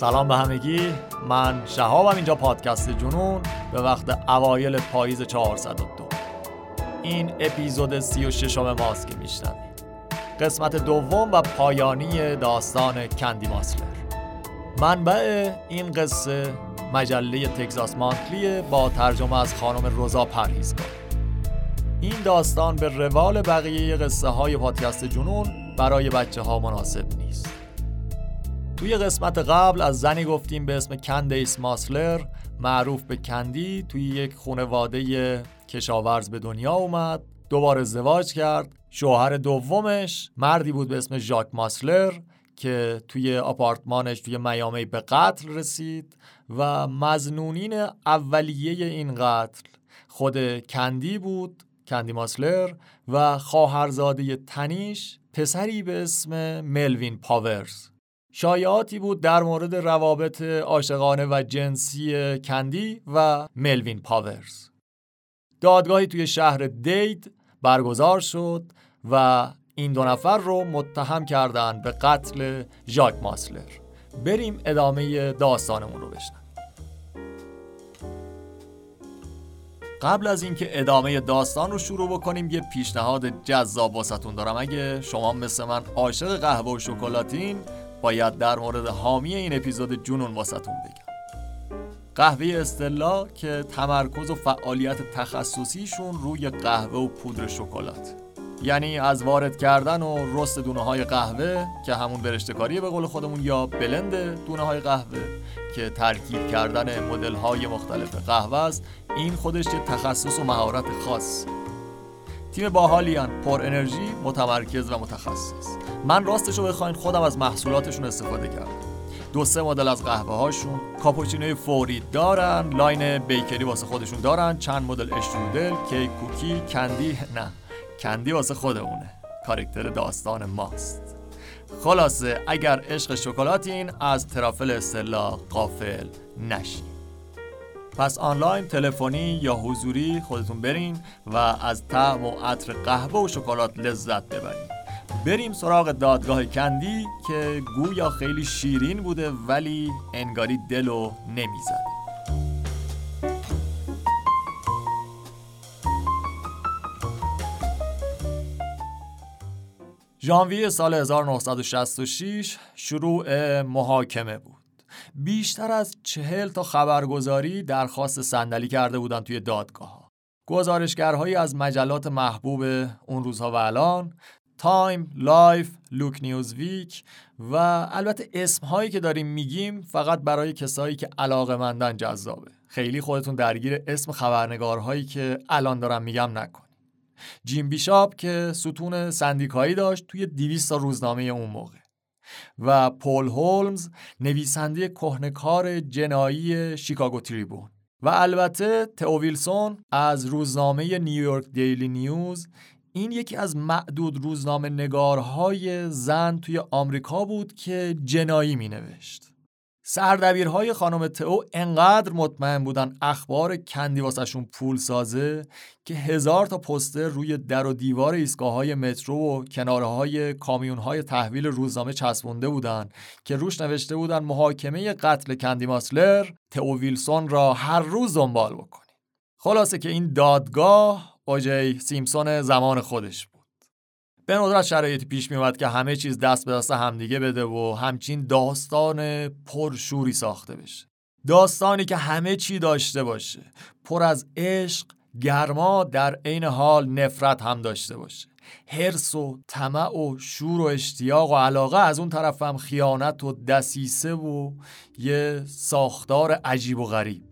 سلام به همگی، من شهابم. اینجا پادکست جنون به وقت اوایل پاییز 402. این اپیزود 36 ماست که میشنوید، قسمت دوم و پایانی داستان کندی ماسلر. منبع این قصه مجله تگزاس ماکلی با ترجمه از خانم رزا پرهیزکار. این داستان به روال بقیه قصه های پادکست جنون برای بچه ها مناسب نیست. توی قسمت قبل از زنی گفتیم به اسم کندیس ماسلر، معروف به کندی، توی یک خانواده کشاورز به دنیا اومد، دوباره ازدواج کرد. شوهر دومش مردی بود به اسم ژاک ماسلر که توی آپارتمانش توی میامی به قتل رسید و مظنونین اولیه این قتل خود کندی بود، کندی ماسلر، و خواهرزاده تنیش پسری به اسم ملوین پاورز. شایعاتی بود در مورد روابط عاشقانه و جنسی کندی و ملوین پاورز. دادگاهی توی شهر دید برگزار شد و این دو نفر رو متهم کردن به قتل ژاک ماسلر. بریم ادامه داستانمون رو بشنویم. قبل از اینکه ادامه داستان رو شروع بکنیم یه پیشنهاد جذاب واسه‌تون دارم. اگه شما مثل من عاشق قهوه و شکلاتین، باید در مورد حامی این اپیزود جنون واسه‌تون بگم. قهوه استلا که تمرکز و فعالیت تخصصیشون روی قهوه و پودر شکلات، یعنی از وارد کردن و رست دونه‌های قهوه که همون برشته‌کاری به قول خودمون، یا بلند دونه‌های قهوه که ترکیب کردن مدل‌های مختلف قهوه است، این خودش یه تخصص و مهارت خاص. تیم باحالیان، پر انرژی، متمرکز و متخصص. من راستشو بخواین خودم از محصولاتشون استفاده کردم. 2-3 مدل از قهوه هاشون، کاپوچینوی فوری دارن، لاین بیکری واسه خودشون دارن، چند مدل اشترودل، کیک، کوکی، کندی. نه، کندی واسه خودمونه، کاراکتر داستان ماست. خلاصه اگر عشق شکلاتین، از ترافل استلا غافل نشین. پس آنلاین، تلفنی یا حضوری خودتون برین و از طعم و عطر قهوه و شکلات لذت ببرین. بریم سراغ دادگاه کندی که گویا خیلی شیرین بوده ولی انگاری دلو نمیزد. ژانویه سال 1966 شروع محاکمه بود. بیشتر از 40 تا خبرگزاری درخواست صندلی کرده بودن توی دادگاه. گزارشگرهایی از مجلات محبوب اون روزها و الان، تایم، لایف، لوک نیوز ویک و البته اسمهایی که داریم میگیم فقط برای کسایی که علاقه‌مندن جذابه. خیلی خودتون درگیر اسم خبرنگارهایی که الان دارم میگم نکنید. جیم بیشاپ که ستون سندیکایی داشت توی 200 تا روزنامه اون موقع، و پول هولمز نویسنده کهنه‌کار جنایی شیکاگو تریبون، و البته تئو ویلسون از روزنامه نیویورک دیلی نیوز. این یکی از معدود روزنامه نگارهای زن توی آمریکا بود که جنایی مینوشت. سردبیرهای خانم تئو انقدر مطمئن بودن اخبار کندی واسهشون پول سازه که 1000 تا پوستر روی در و دیوار ایستگاه‌های مترو و کنارهای کامیون‌های تحویل روزنامه چسبونده بودن که روش نوشته بودن محاکمه قتل کندی ماسلر، تئو ویلسون را هر روز دنبال بکنید. خلاصه که این دادگاه او جی سیمسون زمان خودش بود. به ندرت شرایطی پیش می اومد که همه چیز دست به دست همدیگه بده و همچین داستان پرشوری ساخته بشه. داستانی که همه چی داشته باشه، پر از عشق، گرما، در عین حال نفرت هم داشته باشه، حرص و طمع و شور و اشتیاق و علاقه، از اون طرف هم خیانت و دسیسه و یه ساختار عجیب و غریب.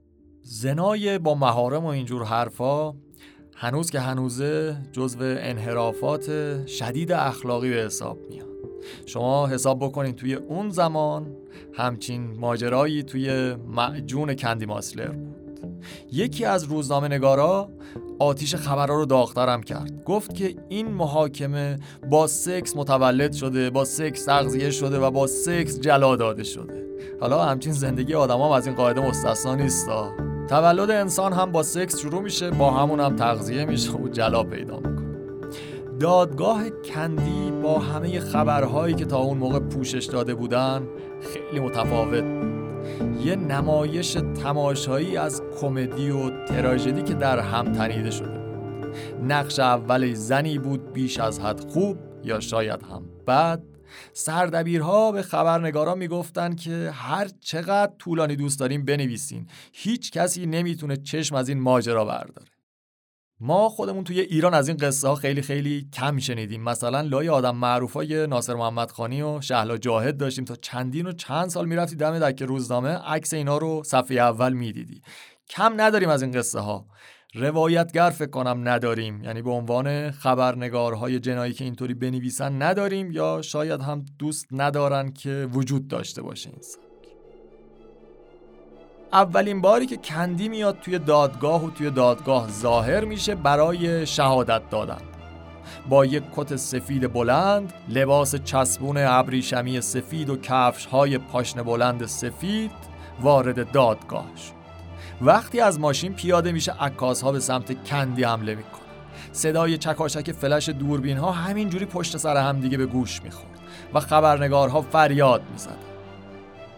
زنای با محارم و اینجور حرفا هنوز که هنوزه جزو انحرافات شدید اخلاقی به حساب میاد. شما حساب بکنید توی اون زمان همچین ماجرایی توی معجون کندی ماسلر بود. یکی از روزنامه نگارا آتیش خبرها رو داغ‌ترم کرد. گفت که این محاکمه با سکس متولد شده، با سکس تغذیه شده و با سکس جلا داده شده. حالا همچین زندگی آدمام از این قاعده مستثنا نیستا. تولد انسان هم با سکس شروع میشه، با همون هم تغذیه میشه و جلا پیدا میکنه. دادگاه کندی با همه خبرهایی که تا اون موقع پوشش داده بودن خیلی متفاوت بود. یه نمایش تماشایی از کمدی و تراژدی که در هم تنیده شده. نقش اول زنی بود بیش از حد خوب یا شاید هم بد. سردبیرها به خبرنگاران میگفتن که هر چقدر طولانی دوست دارین بنویسین، هیچ کسی نمیتونه چشم از این ماجرا برداره. ما خودمون توی ایران از این قصه ها خیلی کم شنیدیم. مثلا لای آدم معروفای ناصر محمدخانی و شهلا جاهد داشتیم تا چندین و چند سال میرفتی دم دک روزنامه، عکس اینا رو صفحه اول میدیدی. کم نداریم از این قصه ها. روایتگر فکر کنم نداریم، یعنی به عنوان خبرنگارهای جنایی که اینطوری بنویسن نداریم، یا شاید هم دوست ندارن که وجود داشته باشه این سبک. اولین باری که کندی میاد توی دادگاه و توی دادگاه ظاهر میشه برای شهادت دادن، با یک کت سفید بلند، لباس چسبون ابریشمی سفید و کفش‌های پاشنه بلند سفید وارد دادگاه شد. وقتی از ماشین پیاده میشه، عکاس‌ها به سمت کندی حمله میکنن. صدای چکاچک فلش دوربین‌ها همینجوری پشت سر هم دیگه به گوش میخورد و خبرنگارها فریاد میزدن.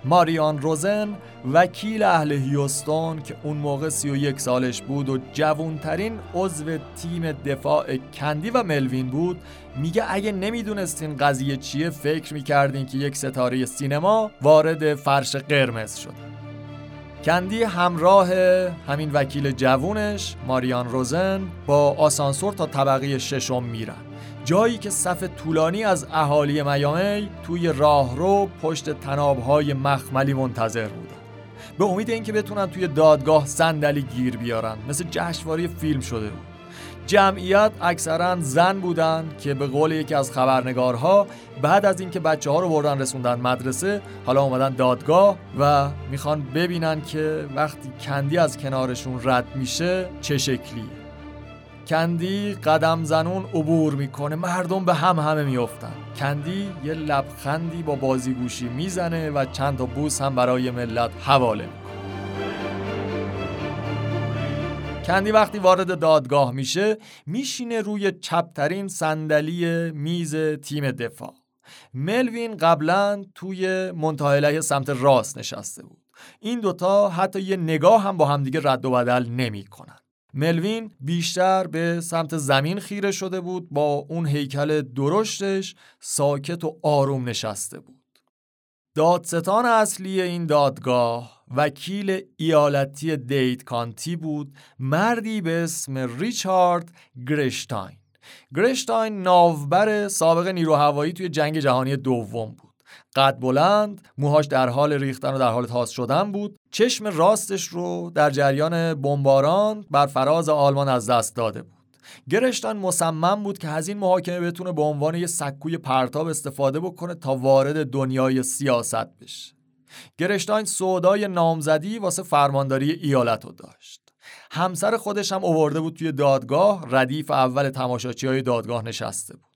ماریان روزن، وکیل اهل هیوستون که اون موقع 31 سالش بود و جوانترین عضو تیم دفاع کندی و ملوین بود، میگه اگه نمیدونستین قضیه چیه، فکر میکردین که یک ستاره سینما وارد فرش قرمز شده. کندی همراه همین وکیل جوونش ماریان روزن با آسانسور تا طبقه ششم میرن، جایی که صف طولانی از اهالی میامی توی راهرو پشت طناب‌های مخملی منتظر بودن، به امید اینکه بتونن توی دادگاه صندلی گیر بیارن، مثل جشنواره فیلم شده بود. جمعیت اکثراً زن بودن که به قول یکی از خبرنگارها بعد از اینکه بچه‌ها رو بردن رسوندن مدرسه، حالا اومدن دادگاه و میخوان ببینن که وقتی کندی از کنارشون رد میشه چه شکلیه. کندی قدم زنون عبور میکنه، مردم به همه میافتن. کندی یه لبخندی با بازیگوشی میزنه و چند تا بوس هم برای ملت حواله میکنه. کندی وقتی وارد دادگاه میشه، میشینه روی چپترین صندلی میز تیم دفاع. ملوین قبلا توی منتهی سمت راست نشسته بود. این دوتا حتی یه نگاه هم با همدیگه رد و بدل نمی کنن. ملوین بیشتر به سمت زمین خیره شده بود، با اون هیکل درشتش ساکت و آروم نشسته بود. دادستان اصلی این دادگاه وکیل ایالتی دیت کانتی بود، مردی به اسم ریچارد گرشتاین. گرشتاین ناوبر سابق نیرو هوایی توی جنگ جهانی دوم بود. قد بلند، موهاش در حال ریختن و در حال تاز شدن بود. چشم راستش رو در جریان بمباران بر فراز آلمان از دست داده بود. گرشتاین مصمم بود که از این محاکمه بتونه به عنوان یه سکوی پرتاب استفاده بکنه تا وارد دنیای سیاست بشه. گرشتاین سودای نامزدی واسه فرمانداری ایالت رو داشت. همسر خودش هم آورده بود توی دادگاه، ردیف اول تماشاچی‌های دادگاه نشسته بود.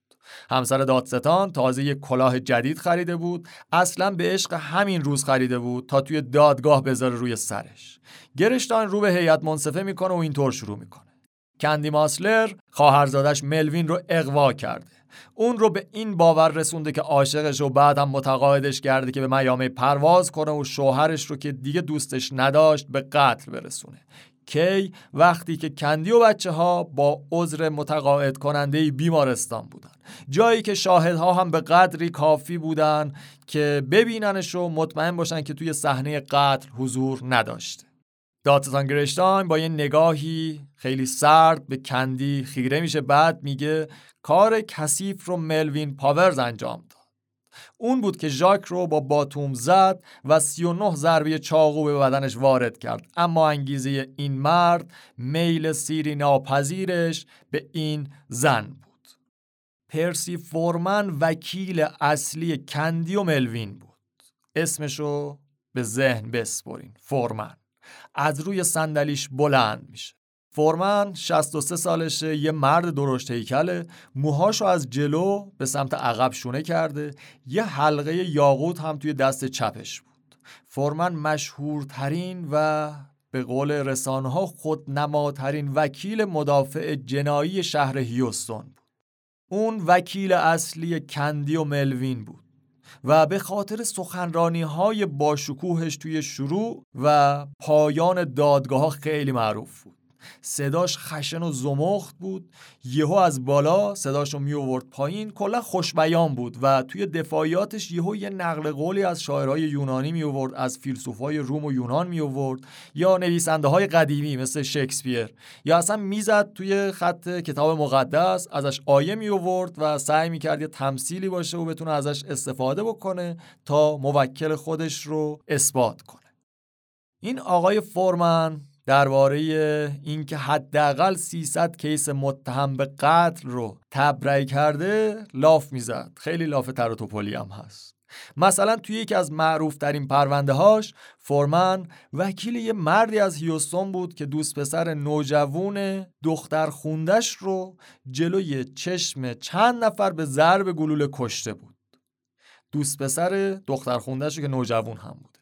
همسر دادستان تازه یک کلاه جدید خریده بود، اصلا به عشق همین روز خریده بود تا توی دادگاه بذاره روی سرش. گرشتاین رو به هیئت منصفه میکنه و اینطور شروع میکنه: کندی ماسلر خواهرزادش ملوین رو اغوا کرده، اون رو به این باور رسونده که عاشقش و بعدم متقاعدش کرده که به میامی پرواز کنه و شوهرش رو که دیگه دوستش نداشت به قتل برسونه. کی؟ وقتی که کندی و بچه‌ها با عذر متقاعد کننده بیمارستان بودن، جایی که شاهدها هم به قدری کافی بودن که ببیننش و مطمئن باشن که توی صحنه قتل حضور نداشته. دادستان گرشتاین با یه نگاهی خیلی سرد به کندی خیره میشه، بعد میگه کار کثیف رو ملوین پاورز انجام داد. اون بود که ژاک رو با باتوم زد و 39 ضربه چاقو به بدنش وارد کرد، اما انگیزه این مرد میل سیری ناپذیرش به این زن بود. پرسی فورمن وکیل اصلی کندی و ملوین بود. اسمشو به ذهن بسپرین، فورمن. از روی صندلیش بلند میشه. فورمن 63 سالشه، یه مرد درشت هیکله، موهاشو از جلو به سمت عقب شونه کرده، یه حلقه یاقوت هم توی دست چپش بود. فورمن مشهورترین و به قول رسانه‌ها خودنماترین وکیل مدافع جنایی شهر هیوستون بود. اون وکیل اصلی کندی و ملوین بود. و به خاطر سخنرانی‌های باشکوهش توی شروع و پایان دادگاه‌ها خیلی معروف بود. صداش خشن و زمخت بود، یهو از بالا صداشو می آورد پایین، کلا خوشبیان بود و توی دفاعیاتش یهو یه نقل قولی از شاعرای یونانی می آورد، از فیلسوفای روم و یونان می آورد یا نویسنده‌های قدیمی مثل شکسپیر، یا اصلا میزد توی خط کتاب مقدس ازش آیه می آورد و سعی می‌کرد یه تمثیلی باشه و بتونه ازش استفاده بکنه تا موکل خودش رو اثبات کنه. این آقای فورمن درباره اینکه حداقل 300 کیس متهم به قتل رو تبرئه کرده لاف میزد. خیلی لاف تر و توپلی هم هست. مثلا توی یکی از معروف ترین پرونده هاش فورمن وکیل یه مردی از هیوستون بود که دوست پسر نوجوون دختر خوندش رو جلوی چشم چند نفر به ضرب گلوله کشته بود. دوست پسر دختر خوندش که نوجوون هم بود.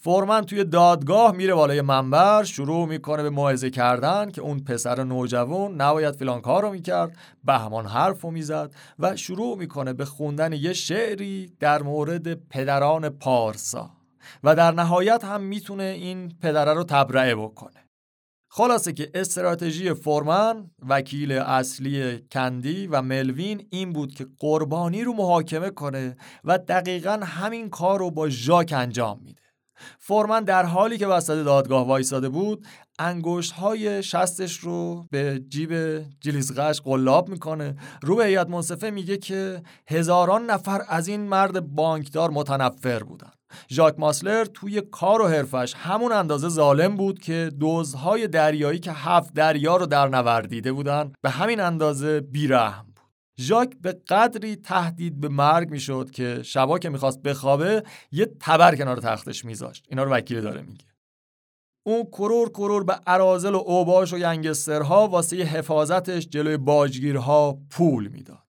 فورمن توی دادگاه میره بالای منبر، شروع میکنه به موعظه کردن که اون پسر نوجوان نباید فلان کارو میکرد، بهمان حرفو میزد و شروع میکنه به خوندن یه شعری در مورد پدران پارسا و در نهایت هم میتونه این پدره رو تبرئه بکنه. خلاصه که استراتژی فورمن وکیل اصلی کندی و ملوین این بود که قربانی رو محاکمه کنه و دقیقاً همین کار رو با ژاک انجام میده. فورمن در حالی که وسط دادگاه وایساده بود انگشت‌های شستش رو به جیب جلیزقش قلاب میکنه، رو به هیئت منصفه میگه که هزاران نفر از این مرد بانکدار متنفر بودن. ژاک ماسلر توی کار و حرفش همون اندازه ظالم بود که دزدهای دریایی که 7 دریا رو در نوردیده بودن به همین اندازه بیرحم. ژاک به قدری تهدید به مرگ میشد که شبا که میخواست بخوابه یه تبر کنار تختش میذاشت. اینا رو وکیل داره میگه. اون کرور به اراذل و اوباش و گنگسترها واسه حفاظتش جلوی باجگیرها پول میداد.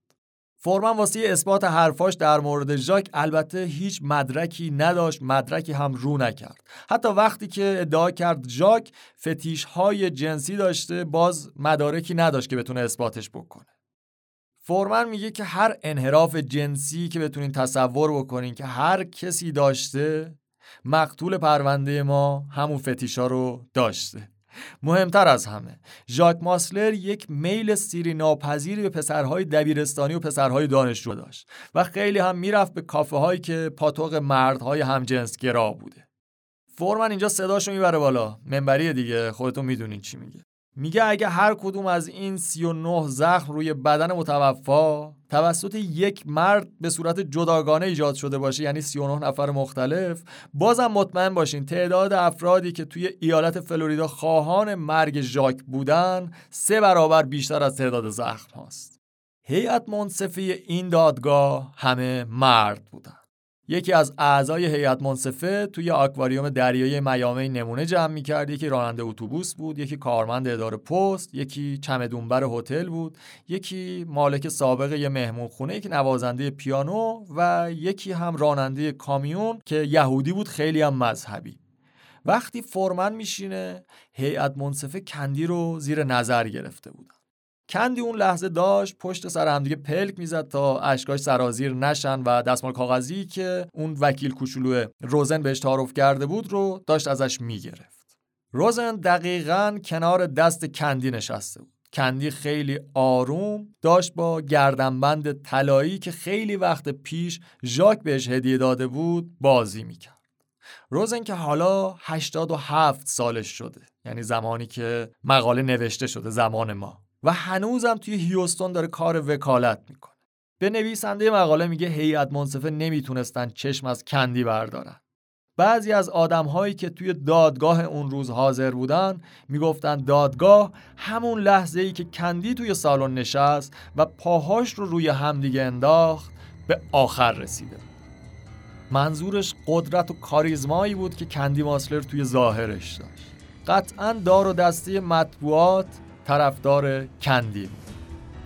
فورمن واسه اثبات حرفاش در مورد ژاک البته هیچ مدرکی نداشت، مدرکی هم رو نکرد. حتی وقتی که ادعا کرد ژاک فتیش‌های جنسی داشته، باز مدارکی نداشت که بتونه اثباتش بکنه. فورمن میگه که هر انحراف جنسی که بتونین تصور بکنین که هر کسی داشته، مقتول پرونده ما همون فتیشا رو داشته. مهمتر از همه، ژاک ماسلر یک میل سیری ناپذیری به پسرهای دبیرستانی و پسرهای دانشجو داشت و خیلی هم میرفت به کافه هایی که پاتوق مردهای همجنسگرا بوده. فورمن اینجا صداشو میبره بالا، منبری دیگه، خودتون میدونین چی میگه. میگه اگه هر کدوم از این 39 زخم روی بدن متوفا توسط یک مرد به صورت جداگانه ایجاد شده باشه، یعنی 39 نفر مختلف، بازم مطمئن باشین تعداد افرادی که توی ایالت فلوریدا خواهان مرگ ژاک بودن 3 برابر بیشتر از تعداد زخم هاست. هیئت منصفه این دادگاه همه مرد بودن. یکی از اعضای هیئت منصفه توی آکواریوم دریایی میامی نمونه جمع می‌کرد، یکی راننده اتوبوس بود، یکی کارمند اداره پست، یکی چمدونبر هتل بود، یکی مالک سابق یه مهمونخونه، یکی نوازنده پیانو و یکی هم راننده کامیون که یهودی بود، خیلی هم مذهبی. وقتی فورمن میشینه، هیئت منصفه کندی رو زیر نظر گرفته بودن. کندی اون لحظه داشت پشت سر همدیگه پلک میزد تا اشکاش سرازیر نشن و دستمال کاغذی که اون وکیل کوچولو روزن بهش تعارف کرده بود رو داشت ازش میگرفت. روزن دقیقاً کنار دست کندی نشسته بود. کندی خیلی آروم داشت با گردنبند طلایی که خیلی وقت پیش ژاک بهش هدیه داده بود بازی میکرد. روزن که حالا 87 سالش شده، یعنی زمانی که مقاله نوشته شده، زمان ما، و هنوزم توی هیوستون داره کار وکالت میکنه. به نویسنده مقاله میگه هیئت منصفه نمیتونستن چشم از کندی بردارن. بعضی از آدمهایی که توی دادگاه اون روز حاضر بودن میگفتن دادگاه همون لحظه‌ای که کندی توی سالن نشست و پاهاش رو روی همدیگه انداخت به آخر رسیده. منظورش قدرت و کاریزمایی بود که کندی ماسلر توی ظاهرش داشت. قطعاً دار و دسته مطبوعات طرفدار کندی.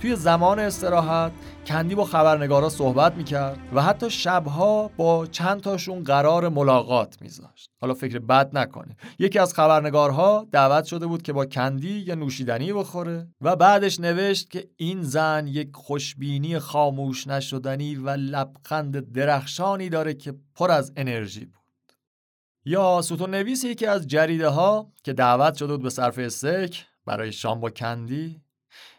توی زمان استراحت کندی با خبرنگارا صحبت میکرد و حتی شبها با چند تاشون قرار ملاقات میذاشت. حالا فکر بد نکنه، یکی از خبرنگارها دعوت شده بود که با کندی یه نوشیدنی بخوره و بعدش نوشت که این زن یک خوشبینی خاموش نشدنی و لبخند درخشانی داره که پر از انرژی بود. یا ستون نویس یکی از جریده ها که دعوت شده بود به صرف استیک برای شام با کندی،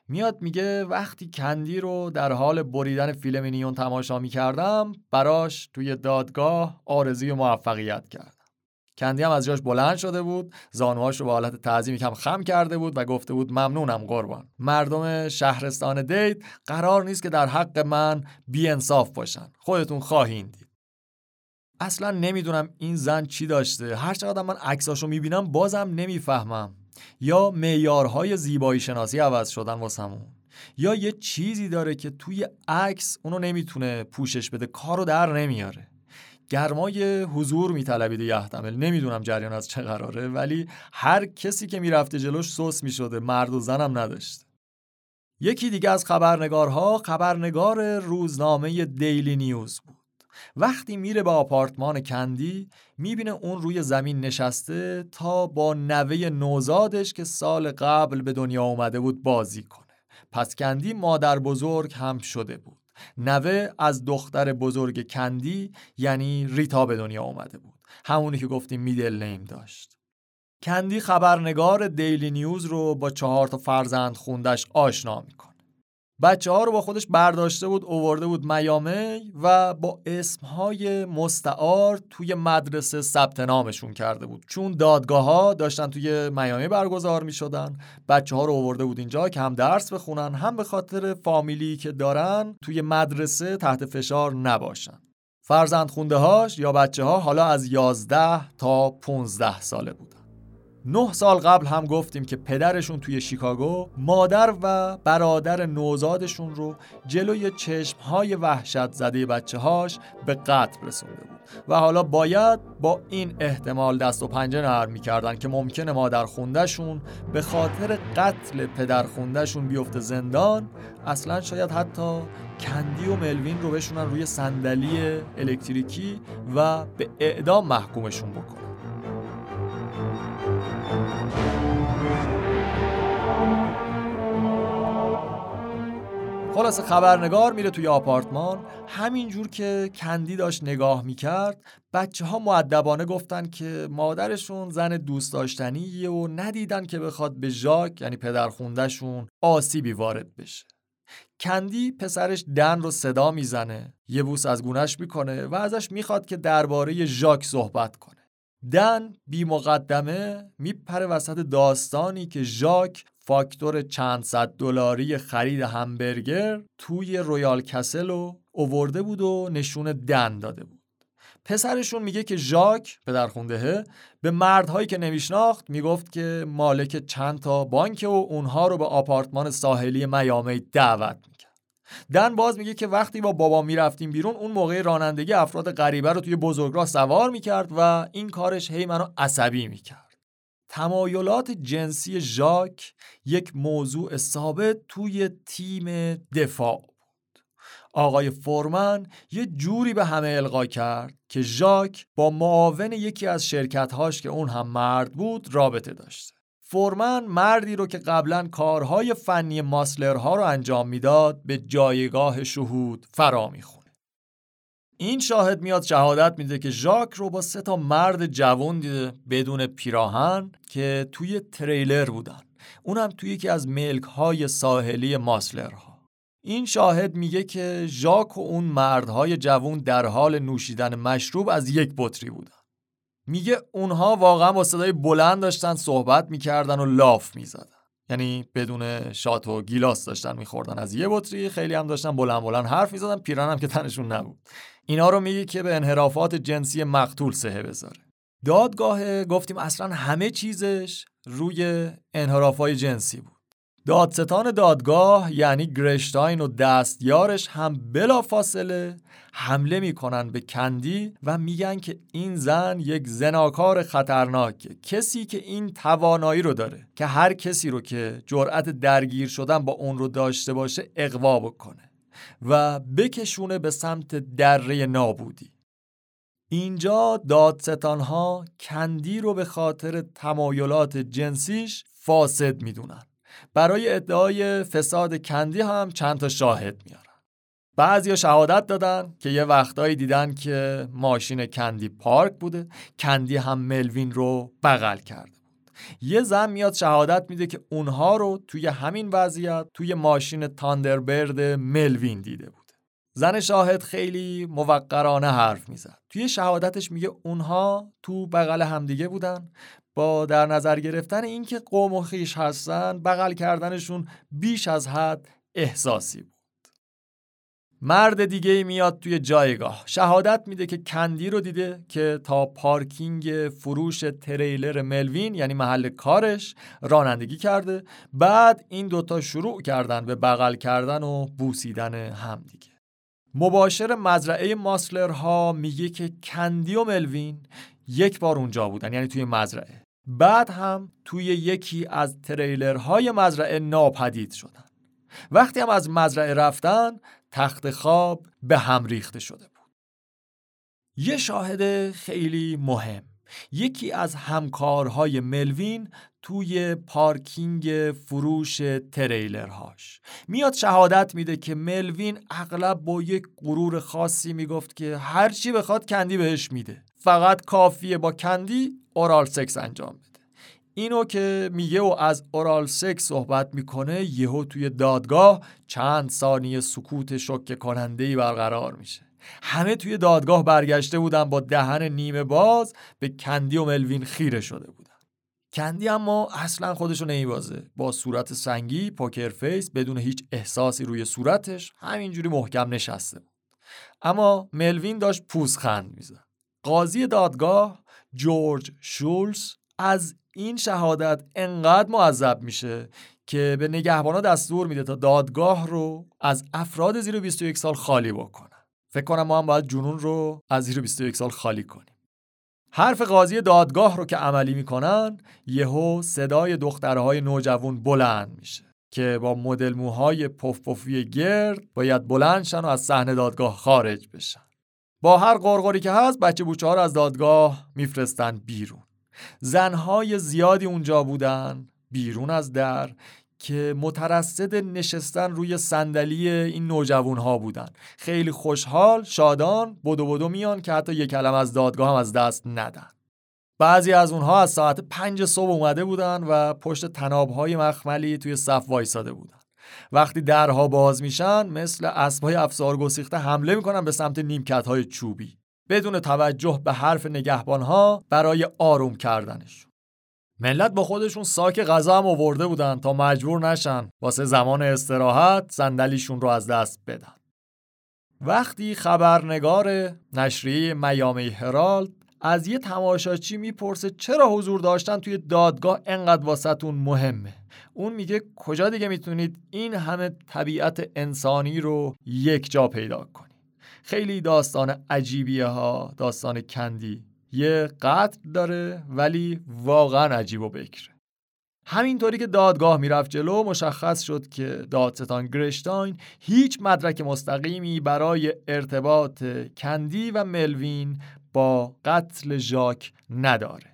میاد میگه وقتی کندی رو در حال بریدن فیلم نیون تماشا میکردم براش توی دادگاه آرزوی موفقیت کردم. کندی هم از جاش بلند شده بود، زانوهاش رو به حالت تعظیم یکم خم کرده بود و گفته بود ممنونم قربان، مردم شهرستان دیت قرار نیست که در حق من بی انصاف باشن، خودتون خواهید دید. اصلا نمیدونم این زن چی داشته، هر چقدر من عکساشو میبینم بازم نمیفهمم، یا معیارهای زیبایی شناسی عوض شدن واسمون، یا یه چیزی داره که توی عکس اونو نمیتونه پوشش بده، کارو در نمیاره. گرمای حضور میطلبید یحتمل، نمیدونم جریان از چه قراره، ولی هر کسی که میرفته جلوش سوس میشده، مرد و زنم نداشت. یکی دیگه از خبرنگارها خبرنگار روزنامه دیلی نیوز بود. وقتی میره به آپارتمان کندی میبینه اون روی زمین نشسته تا با نوه نوزادش که سال قبل به دنیا اومده بود بازی کنه. پس کندی مادر بزرگ هم شده بود. نوه از دختر بزرگ کندی یعنی ریتا به دنیا اومده بود، همونی که گفتیم میدل نیم داشت. کندی خبرنگار دیلی نیوز رو با 4 فرزند خوندش آشنا میکنه. بچه ها رو با خودش برداشته بود آورده بود میامی و با اسمهای مستعار توی مدرسه ثبت نامشون کرده بود، چون دادگاه ها داشتن توی میامی برگزار می شدن. بچه ها رو آورده بود اینجا که هم درس بخونن، هم به خاطر فامیلی که دارن توی مدرسه تحت فشار نباشن. فرزند خونده هاش یا بچه ها حالا از 11 تا 15 ساله بودن. 9 سال قبل هم گفتیم که پدرشون توی شیکاگو مادر و برادر نوزادشون رو جلوی چشمهای وحشت زده بچه هاش به قتل رسونده بود و حالا باید با این احتمال دست و پنجه نرم می‌کردن که ممکنه مادر خوندهشون به خاطر قتل پدر خوندهشون بیفته زندان، اصلا شاید حتی کندی و ملوین رو بشونن روی صندلی الکتریکی و به اعدام محکومشون بکنن. خلاصه خبرنگار میره توی آپارتمان. همینجور که کندی داشت نگاه میکرد، بچه ها مؤدبانه گفتن که مادرشون زن دوست داشتنیه و ندیدن که بخواد به ژاک یعنی پدر خوندهشون آسیبی وارد بشه. کندی پسرش دن رو صدا میزنه، یه بوس از گونهش میکنه و ازش میخواد که درباره ژاک صحبت کنه. دن بی مقدمه میپره وسط داستانی که ژاک فاکتور چند صد دلاری خرید همبرگر توی رویال کسل رو آورده بود و نشون دن داده بود. پسرشون میگه که ژاک پدرخوندهه به مردهایی که نمیشناخت میگفت که مالک چند تا بانکه و اونها رو به آپارتمان ساحلی میامی دعوت میکرد. دن باز میگه که وقتی با بابا میرفتیم بیرون اون موقع رانندگی افراد غریبه رو توی بزرگراه سوار میکرد و این کارش هی منو عصبی میکرد. تمایلات جنسی ژاک یک موضوع ثابت توی تیم دفاع بود. آقای فورمن یه جوری به همه القا کرد که ژاک با معاون یکی از شرکت‌هاش که اون هم مرد بود رابطه داشته. فورمن مردی رو که قبلاً کارهای فنی ماسلرها رو انجام میداد به جایگاه شهود فرا می‌خوند. این شاهد میاد شهادت میده که ژاک رو با 3 مرد جوان دیده بدون پیراهن که توی تریلر بودن، اونم توی یکی از ملک‌های ساحلی ماسلرها. این شاهد میگه که ژاک و اون مردهای جوان در حال نوشیدن مشروب از یک بطری بودن. میگه اونها واقعا با صدای بلند داشتن صحبت میکردن و لاف میزدن، یعنی بدون شات و گیلاس داشتن میخوردن از یه بطری، خیلی هم داشتن بلند بلند حرف میزدن، پیرن هم که تنشون نبود. اینا رو میگه که به انحرافات جنسی مقتول سهه بذاره. دادگاه گفتیم اصلا همه چیزش روی انحرافات جنسی بود. دادستان دادگاه یعنی گرشتاین و دستیارش هم بلافاصله حمله میکنن به کندی و میگن که این زن یک زناکار خطرناکه، کسی که این توانایی رو داره که هر کسی رو که جرأت درگیر شدن با اون رو داشته باشه اغوا بکنه و بکشونه به سمت دره نابودی. اینجا دادستانها کندی رو به خاطر تمایلات جنسیش فاسد میدونن. برای ادعای فساد کندی هم چند تا شاهد میارن. بعضیا شهادت دادن که یه وقتایی دیدن که ماشین کندی پارک بوده، کندی هم ملوین رو بغل کرده بود. یه زن میاد شهادت میده که اونها رو توی همین وضعیت توی ماشین تاندربرد ملوین دیده بود. زن شاهد خیلی موقرانه حرف میزد. توی شهادتش میگه اونها تو بغل همدیگه بودن، با در نظر گرفتن اینکه قوم و خویش هستن بغل کردنشون بیش از حد احساسی بود. مرد دیگه میاد توی جایگاه شهادت میده که کندی رو دیده که تا پارکینگ فروش تریلر ملوین یعنی محل کارش رانندگی کرده، بعد این دوتا شروع کردن به بغل کردن و بوسیدن همدیگه. مباشر مزرعه ماسلرها میگه که کندی و ملوین یک بار اونجا بودن، یعنی توی مزرعه، بعد هم توی یکی از تریلرهای مزرعه ناپدید شدن. وقتی هم از مزرعه رفتن تخت خواب به هم ریخته شده بود. یه شاهد خیلی مهم، یکی از همکارهای ملوین توی پارکینگ فروش تریلرهاش میاد شهادت میده که ملوین اغلب با یک غرور خاصی میگفت که هر چی بخواد کندی بهش میده، فقط کافیه با کندی اورال سکس انجام بده. اینو که میگه و از اورال سکس صحبت میکنه، یهو توی دادگاه چند ثانیه سکوت شوکه کننده‌ای برقرار میشه. همه توی دادگاه برگشته بودن با دهن نیمه باز به کندی و ملوین خیره شده بودن. کندی اما اصلا خودشو نمیبازه، با صورت سنگی، پوکر فیس، بدون هیچ احساسی روی صورتش همینجوری محکم نشسته بود. اما ملوین داشت پوزخند میزد. قاضی دادگاه جورج شولز از این شهادت انقدر معذب میشه که به نگهبانا دستور میده تا دادگاه رو از افراد زیر 21 سال خالی بکنه. فکر کنم ما هم باید جنون رو از زیر 21 سال خالی کنیم. حرف قاضی دادگاه رو که عملی میکنن، یهو صدای دخترهای نوجوان بلند میشه که با مدل موهای پف پفی گرد باید بلند شن و از صحنه دادگاه خارج بشن. با هر غرغری که هست بچه بچه ها رو از دادگاه میفرستن بیرون. زنهای زیادی اونجا بودن بیرون از در که مترصد نشستن روی صندلی این نوجوان‌ها بودن. خیلی خوشحال، شادان، بدو بدو میان که حتی یک کلمه از دادگاه هم از دست ندن. بعضی از اونها از ساعت 5 صبح اومده بودن و پشت تنابهای مخملی توی صف وایساده بودن. وقتی درها باز میشن مثل اسبهای افسار گسیخته حمله میکنن به سمت نیمکت‌های چوبی بدون توجه به حرف نگهبان‌ها برای آروم کردنشون. ملت با خودشون ساک غذا هم آورده بودن تا مجبور نشن واسه زمان استراحت صندلیشون رو از دست بدن. وقتی خبرنگار نشریه میامی هرالد از یه تماشاچی میپرسه چرا حضور داشتن توی دادگاه انقدر واسه‌تون مهمه، اون میگه کجا دیگه میتونید این همه طبیعت انسانی رو یک جا پیدا کنی. خیلی داستان عجیبیه ها داستان کندی. یه قتل داره ولی واقعا عجیب و بکره. همینطوری که دادگاه میرفت جلو مشخص شد که دادستان گرشتاین هیچ مدرک مستقیمی برای ارتباط کندی و ملوین با قتل ژاک نداره.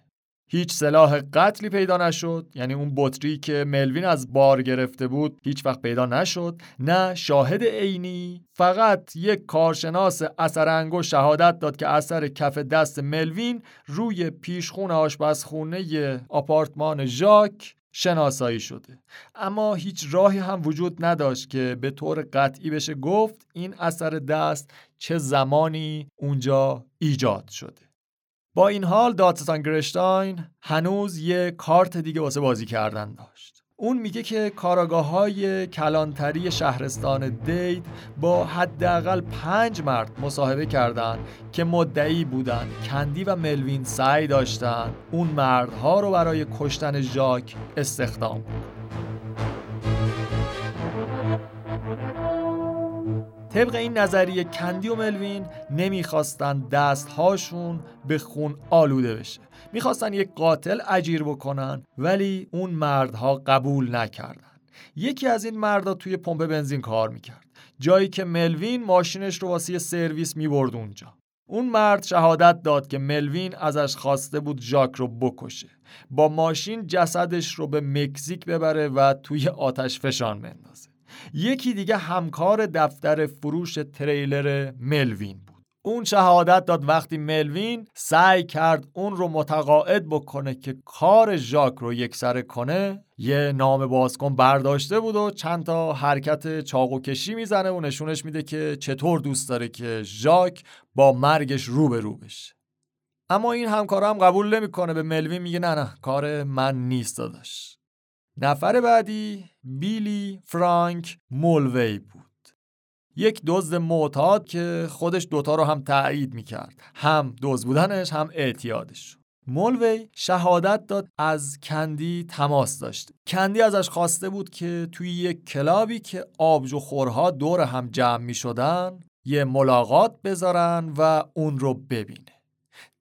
هیچ سلاح قتلی پیدا نشد، یعنی اون بطری که ملوین از بار گرفته بود هیچ وقت پیدا نشد، نه شاهد عینی. فقط یک کارشناس اثر انگشت شهادت داد که اثر کف دست ملوین روی پیشخون آشپزخونه آپارتمان ژاک شناسایی شده، اما هیچ راهی هم وجود نداشت که به طور قطعی بشه گفت این اثر دست چه زمانی اونجا ایجاد شده. با این حال دادستان گرشتاین هنوز یه کارت دیگه واسه بازی کردن داشت. اون میگه که کاراگاه‌های کلانتری شهرستان دید با حداقل 5 مرد مصاحبه کردن که مدعی بودن کندی و ملوین سعی داشتن اون مردها رو برای کشتن ژاک استخدام کنن. طبق این نظریه کندی و ملوین نمیخواستن دستهاشون به خون آلوده بشه. میخواستن یک قاتل اجیر بکنن ولی اون مردها قبول نکردن. یکی از این مردا توی پمپ بنزین کار میکرد، جایی که ملوین ماشینش رو واسه سرویس میبرد اونجا. اون مرد شهادت داد که ملوین ازش خواسته بود ژاک رو بکشه، با ماشین جسدش رو به مکزیک ببره و توی آتش فشان بندازه. یکی دیگه همکار دفتر فروش تریلر ملوین بود. اون شهادت داد وقتی ملوین سعی کرد اون رو متقاعد بکنه که کار ژاک رو یکسره کنه، یه نام بازکن برداشته بود و چند تا حرکت چاقو کشی میزنه و نشونش میده که چطور دوست داره که ژاک با مرگش رو به رو بشه. اما این همکارم قبول نمیکنه، به ملوین میگه نه نه، کار من نیست داداش. نفر بعدی بیلی فرانک مولوی بود، یک دزد معتاد که خودش دوتا رو هم تأیید میکرد، هم دزد بودنش هم اعتیادش. مولوی شهادت داد از کندی تماس داشت. کندی ازش خواسته بود که توی یک کلابی که آبجوخورها دور هم جمع میشدن یه ملاقات بذارن و اون رو ببینه.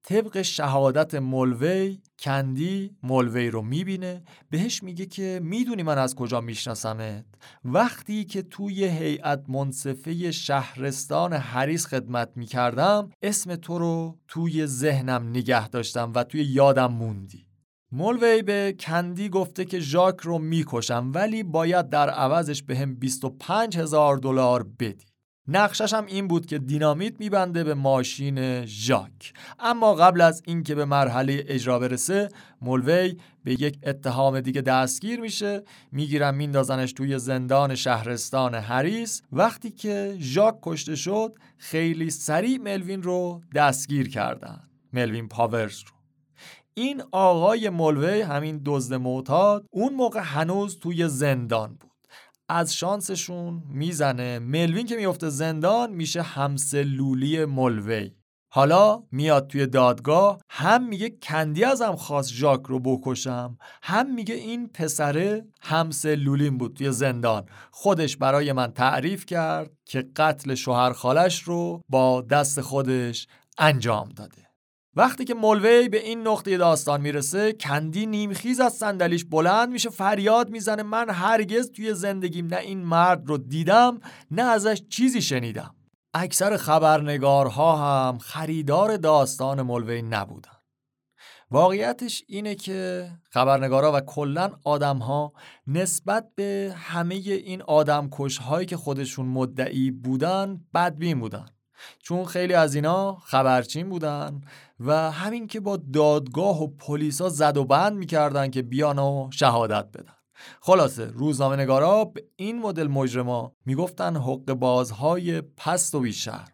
طبق شهادت مولوی، کندی مولوی رو میبینه، بهش میگه که میدونی من از کجا میشناسمت؟ وقتی که توی هیئت منصفه شهرستان حریص خدمت میکردم اسم تو رو توی ذهنم نگه داشتم و توی یادم موندی. مولوی به کندی گفته که ژاک رو میکشم ولی باید در عوضش بهم 25,000 دلار بدی. نقشش هم این بود که دینامیت میبنده به ماشین ژاک. اما قبل از این که به مرحله اجرا برسه، مولوی به یک اتهام دیگه دستگیر میشه. میگیرن میندازنش توی زندان شهرستان حریص. وقتی که ژاک کشته شد، خیلی سریع ملوین رو دستگیر کردن، ملوین پاورز رو. این آقای مولوی، همین دزد معتاد، اون موقع هنوز توی زندان بود. از شانسشون میزنه، ملوین که میفته زندان میشه همسلولی مولوی. حالا میاد توی دادگاه، هم میگه کندی ازم خواست ژاک رو بکشم، هم میگه این پسره همسلولیم بود توی زندان، خودش برای من تعریف کرد که قتل شوهر خالش رو با دست خودش انجام داده. وقتی که مولوی به این نقطه داستان میرسه، کندی نیمخیز از صندلیش بلند میشه، فریاد میزنه من هرگز توی زندگیم نه این مرد رو دیدم نه ازش چیزی شنیدم. اکثر خبرنگارها هم خریدار داستان مولوی نبودن. واقعیتش اینه که خبرنگارا و کلن آدمها نسبت به همه این آدمکش‌هایی که خودشون مدعی بودن بدبین بودن، چون خیلی از اینا خبرچین بودن و همین که با دادگاه و پلیسا زد و بند میکردن که بیان و شهادت بدن. خلاصه روزنامه نگارا به این مدل مجرما میگفتن حق بازهای پست و بیشر،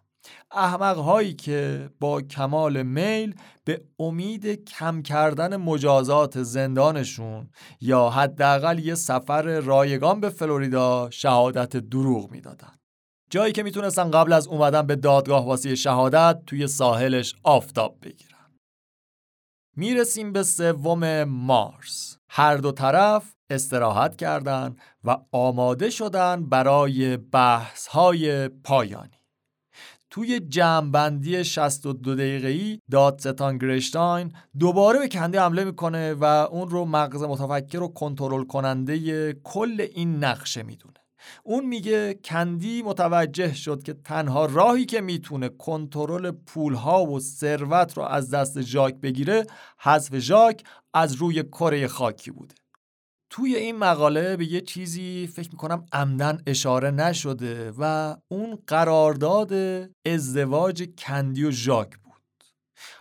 احمق هایی که با کمال میل به امید کم کردن مجازات زندانشون یا حداقل یه سفر رایگان به فلوریدا شهادت دروغ میدادن، جایی که میتونستن قبل از اومدن به دادگاه واسه شهادت توی ساحلش آفتاب بگیرن. میرسیم به 3 مارس. هر دو طرف استراحت کردن و آماده شدن برای بحث‌های پایانی. توی جمع‌بندی 62 دقیقه‌ای دادستان گرشتاین دوباره به کندی حمله میکنه و اون رو مغز متفکر و کنترل کننده کل این نقشه میدونه. اون میگه کندی متوجه شد که تنها راهی که میتونه کنترل پولها و ثروت رو از دست ژاک بگیره حذف ژاک از روی کره خاکی بوده. توی این مقاله به یه چیزی فکر میکنم عمدن اشاره نشده و اون قرارداد ازدواج کندی و ژاک بود.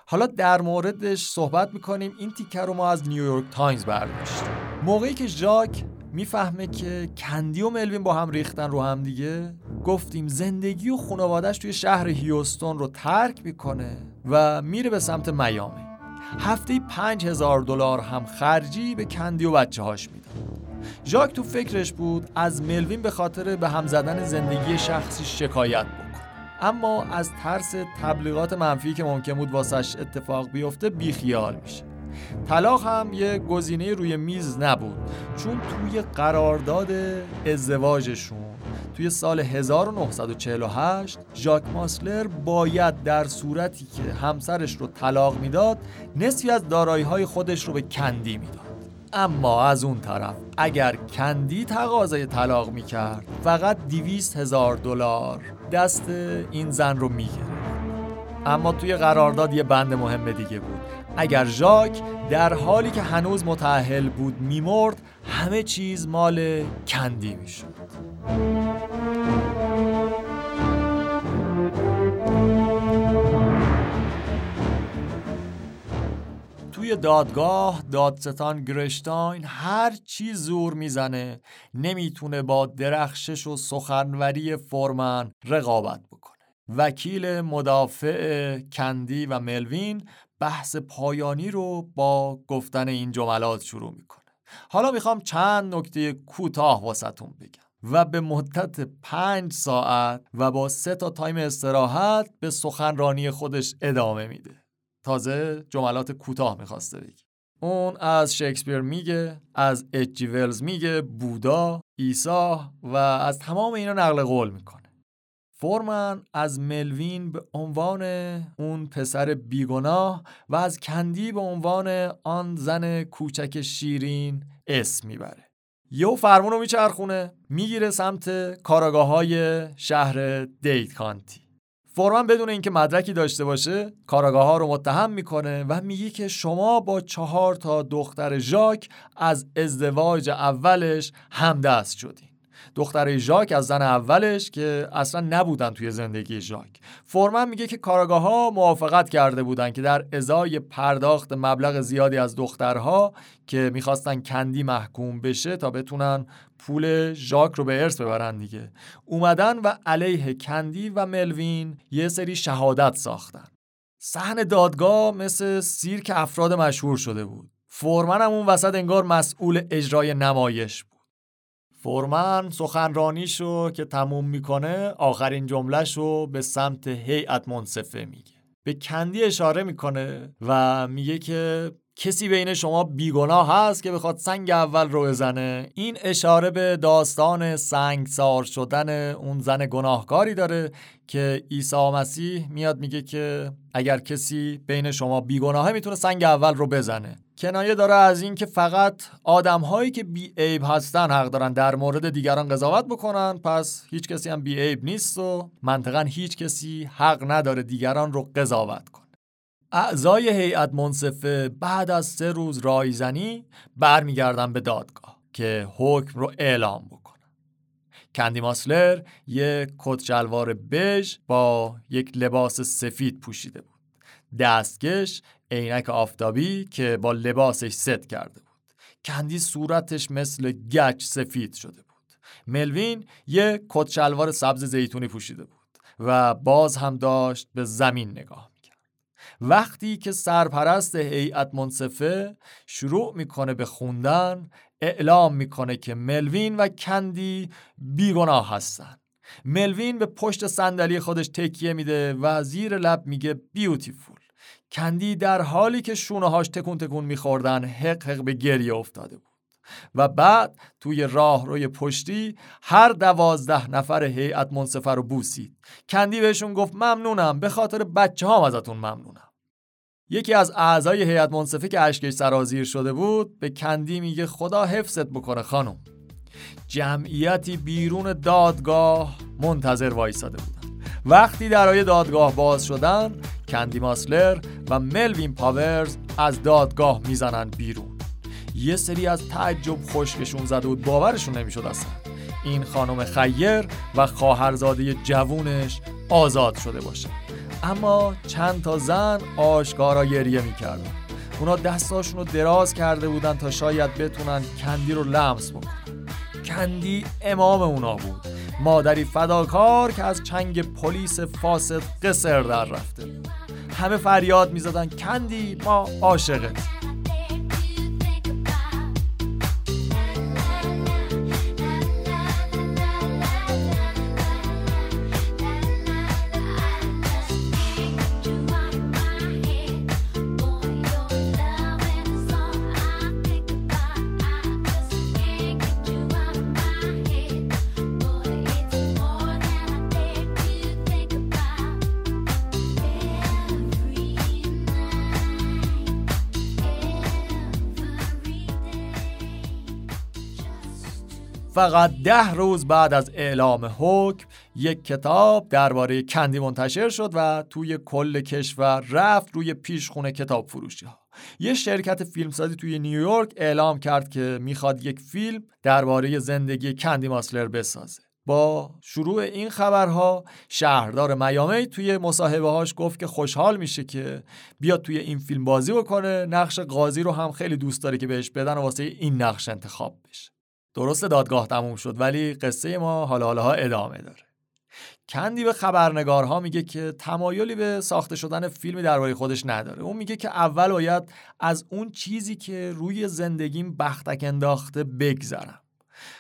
حالا در موردش صحبت میکنیم. این تیکه رو ما از نیویورک تایمز برداشتیم. موقعی که ژاک میفهمه که کندی و ملوین با هم ریختن رو هم دیگه، گفتیم زندگی و خانواده‌اش توی شهر هیوستون رو ترک میکنه و میره به سمت میامی. هفته‌ای 5,000 دلار هم خرجی به کندی و بچه‌هاش میده. ژاک تو فکرش بود از ملوین به خاطر به هم زدن زندگی شخصی شکایت بکنه، اما از ترس تبلیغات منفی که ممکن بود واسش اتفاق بیفته بیخیال میشه. طلاق هم یه گزینه روی میز نبود، چون توی قرارداد ازدواجشون توی سال 1948 ژاک ماسلر باید در صورتی که همسرش رو طلاق میداد نصفی از دارایی‌های خودش رو به کندی میداد. اما از اون طرف اگر کندی تقاضای طلاق میکرد فقط $200,000 دست این زن رو میگرفت. اما توی قرارداد یه بند مهم دیگه بود، اگر ژاک در حالی که هنوز متأهل بود میمرد همه چیز مال کندی میشد. توی دادگاه دادستان گرشتاین هر چی زور میزنه نمیتونه با درخشش و سخنوری فورمن رقابت بکنه. وکیل مدافع کندی و ملوین بحث پایانی رو با گفتن این جملات شروع میکنه. حالا میخوام چند نکته کوتاه واسهتون بگم و به مدت 5 ساعت و با 3 تا تایم استراحت به سخنرانی خودش ادامه میده. تازه جملات کوتاه میخواسته بگه. اون از شکسپیر میگه، از اچ.جی. ولز میگه، بودا، عیسی و از تمام اینا نقل قول میکنه. فورمن از ملوین به عنوان اون پسر بیگناه و از کندی به عنوان آن زن کوچک شیرین اسم میبره. یهو فرمون رو میچرخونه، میگیره سمت کاراگاه‌های شهر دیت کانتی. فورمن بدون اینکه مدرکی داشته باشه کاراگاه‌ها رو متهم میکنه و میگه که شما با 4 تا دختر ژاک از ازدواج اولش همدست شدین. دختر ژاک از زن اولش که اصلا نبودن توی زندگی ژاک. فورمن میگه که کاراگاه‌ها موافقت کرده بودن که در ازای پرداخت مبلغ زیادی از دخترها که میخواستن کندی محکوم بشه تا بتونن پول ژاک رو به ارث ببرن دیگه، اومدن و علیه کندی و ملوین یه سری شهادت ساختن. صحنه دادگاه مثل سیرک افراد مشهور شده بود. فورمن هم اون وسط انگار مسئول اجرای نمایش بود. فورمن سخنرانیشو که تموم میکنه آخرین جملهشو به سمت هیئت منصفه میگه. به کندی اشاره میکنه و میگه که کسی بین شما بیگناه هست که بخواد سنگ اول رو بزنه؟ این اشاره به داستان سنگسار شدن اون زن گناهکاری داره که عیسی مسیح میاد میگه که اگر کسی بین شما بیگناهه میتونه سنگ اول رو بزنه. کنایه داره از این که فقط آدم‌هایی که بی‌عیب هستن حق دارن در مورد دیگران قضاوت بکنن، پس هیچ کسی هم بی‌عیب نیست و منطقاً هیچ کسی حق نداره دیگران رو قضاوت کنه. اعضای هیئت منصفه بعد از 3 روز رایزنی برمیگردن به دادگاه که حکم رو اعلام بکنن. کندی ماسلر یک کت شلوار بژ با یک لباس سفید پوشیده بود. دستکش، عینک آفتابی که با لباسش ست کرده بود. کندی صورتش مثل گچ سفید شده بود. ملوین یک کت شلوار سبز زیتونی پوشیده بود و باز هم داشت به زمین نگاه میکرد. وقتی که سرپرست هیئت منصفه شروع میکنه به خوندن، اعلام میکنه که ملوین و کندی بیگناه هستن. ملوین به پشت صندلی خودش تکیه میده و زیر لب میگه بیوتیفول. کندی در حالی که شونه‌هاش تکون تکون می‌خوردن حق حق به گریه افتاده بود و بعد توی راهروی پشتی هر 12 نفر هیئت منصفه رو بوسید. کندی بهشون گفت ممنونم، به خاطر بچه‌هام ازتون ممنونم. یکی از اعضای هیئت منصفه که اشکش سرازیر شده بود به کندی میگه خدا حفظت بکنه خانم. جمعیتی بیرون دادگاه منتظر وایساده بودن. وقتی درهای دادگاه باز شدن، کندی ماسلر و ملوین پاورز از دادگاه میزنن بیرون. یه سری از تعجب خشکشون زده بود، باورشون نمیشد اصلا. این خانم خیر و خواهرزاده جوونش آزاد شده باشه. اما چند تا زن آشکارا گریه میکردن. اونا دستاشون رو دراز کرده بودن تا شاید بتونن کندی رو لمس بکنن. کندی امام اونا بود، مادری فداکار که از چنگ پلیس فاسد قصر در رفته. همه فریاد می‌زدن کندی ما عاشقت. فقط 10 روز بعد از اعلام حکم یک کتاب درباره کندی منتشر شد و توی کل کشور رفت روی پیشخونه کتاب فروشی ها. یه شرکت فیلمسازی توی نیویورک اعلام کرد که میخواد یک فیلم درباره زندگی کندی ماسلر بسازه. با شروع این خبرها شهردار میامی توی مصاحبه هاش گفت که خوشحال میشه که بیاد توی این فیلم بازی بکنه، نقش قاضی رو هم خیلی دوست داره که بهش بدن و واسه این نقش انتخاب بشه. درست دادگاه تموم شد ولی قصه ما حالا حالاها ادامه داره. کندی به خبرنگارها میگه که تمایلی به ساخته شدن فیلمی درباره خودش نداره. اون میگه که اول باید از اون چیزی که روی زندگیم بختک انداخته بگذرم.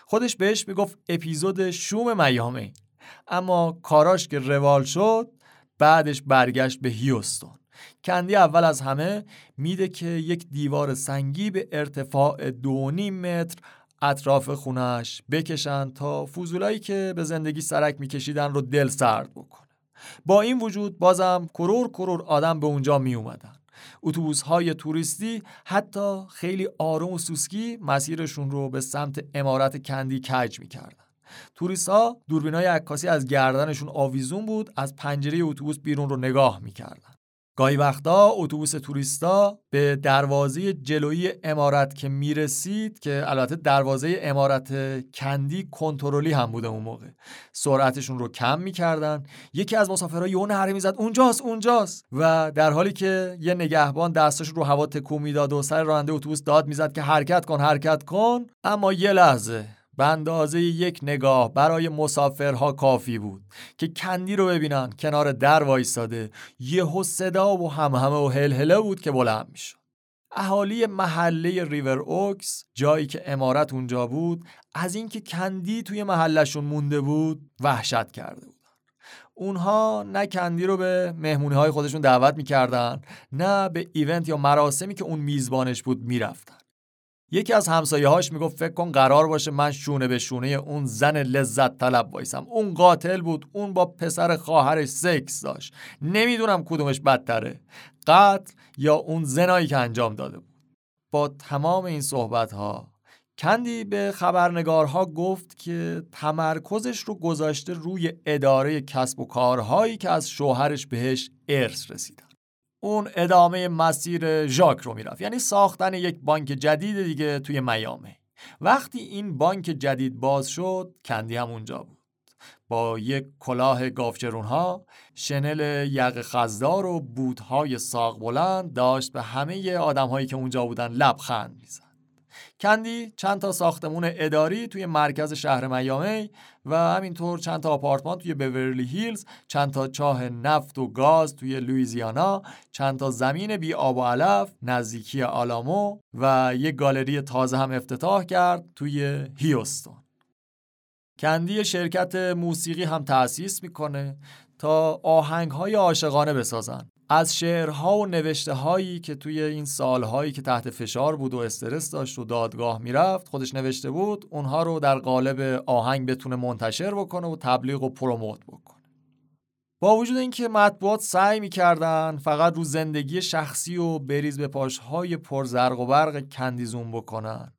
خودش بهش میگفت اپیزود شوم میامی، اما کاراش که روال شد بعدش برگشت به هیوستون. کندی اول از همه میده که یک دیوار سنگی به ارتفاع 2.5 متر اطراف خونش بکشن تا فضولایی که به زندگی سرک میکشیدن رو دل سرد بکنه. با این وجود بازم کرور آدم به اونجا می اومدن. اتوبوس‌های توریستی حتی خیلی آروم و سوسکی مسیرشون رو به سمت عمارت کندی کج می‌کردن. توریست‌ها دوربینای عکاسی از گردنشون آویزون بود، از پنجره اتوبوس بیرون رو نگاه می‌کردن. گاهی وقتا اتوبوس توریستا به دروازه جلویی عمارت که میرسید، که البته دروازه عمارت کندی کنترلی هم بوده اون موقع، سرعتشون رو کم میکردن. یکی از مسافرها یه نعره میزد اونجاست، و در حالی که یه نگهبان دستش رو هوا تکون میداد و سر راننده اتوبوس داد میزد که حرکت کن، اما یه لحظه به اندازه یک نگاه برای مسافرها کافی بود که کندی رو ببینن کنار در وایساده. یهو صدا و همهمه و هلهله بود که بلند میشد. اهالی محله ریور اوکس، جایی که عمارت اونجا بود، از اینکه کندی توی محلشون مونده بود وحشت کرده بود. اونها نه کندی رو به مهمونی‌های خودشون دعوت می‌کردن، نه به ایونت یا مراسمی که اون میزبانش بود می‌رفتن. یکی از همسایه‌هاش میگفت فکر کن قرار باشه من شونه به شونه اون زن لذت طلب وایسم. اون قاتل بود، اون با پسر خواهرش سکس داشت. نمیدونم کدومش بدتره، قتل یا اون زنایی که انجام داده بود. با تمام این صحبت‌ها کندی به خبرنگارها گفت که تمرکزش رو گذاشته روی اداره کسب و کارهایی که از شوهرش بهش ارث رسیدن. اون ادامه مسیر ژاک رو میرفت، یعنی ساختن یک بانک جدید دیگه توی میامی. وقتی این بانک جدید باز شد کندی هم اونجا بود، با یک کلاه گافچرونها، شنل یقه خزدار و بوت‌های ساق بلند داشت به همه آدم‌هایی که اونجا بودن لبخند میزد. کندی چند تا ساختمون اداری توی مرکز شهر میامی و همینطور چند تا آپارتمان توی بیورلی هیلز، چند تا چاه نفت و گاز توی لوئیزیانا، چند تا زمین بی آب و علف نزدیکی آلامو و یک گالری تازه هم افتتاح کرد توی هیوستون. کندی شرکت موسیقی هم تأسیس میکنه تا آهنگ‌های عاشقانه بسازن. از شعرها و نوشته هایی که توی این سالهایی که تحت فشار بود و استرس داشت و دادگاه میرفت خودش نوشته بود، اونها رو در قالب آهنگ بتونه منتشر بکنه و تبلیغ و پروموت بکنه. با وجود اینکه مطبوعات سعی میکردن فقط رو زندگی شخصی و بریز به پاشهای پرزرق و برق کندی زوم بکنن،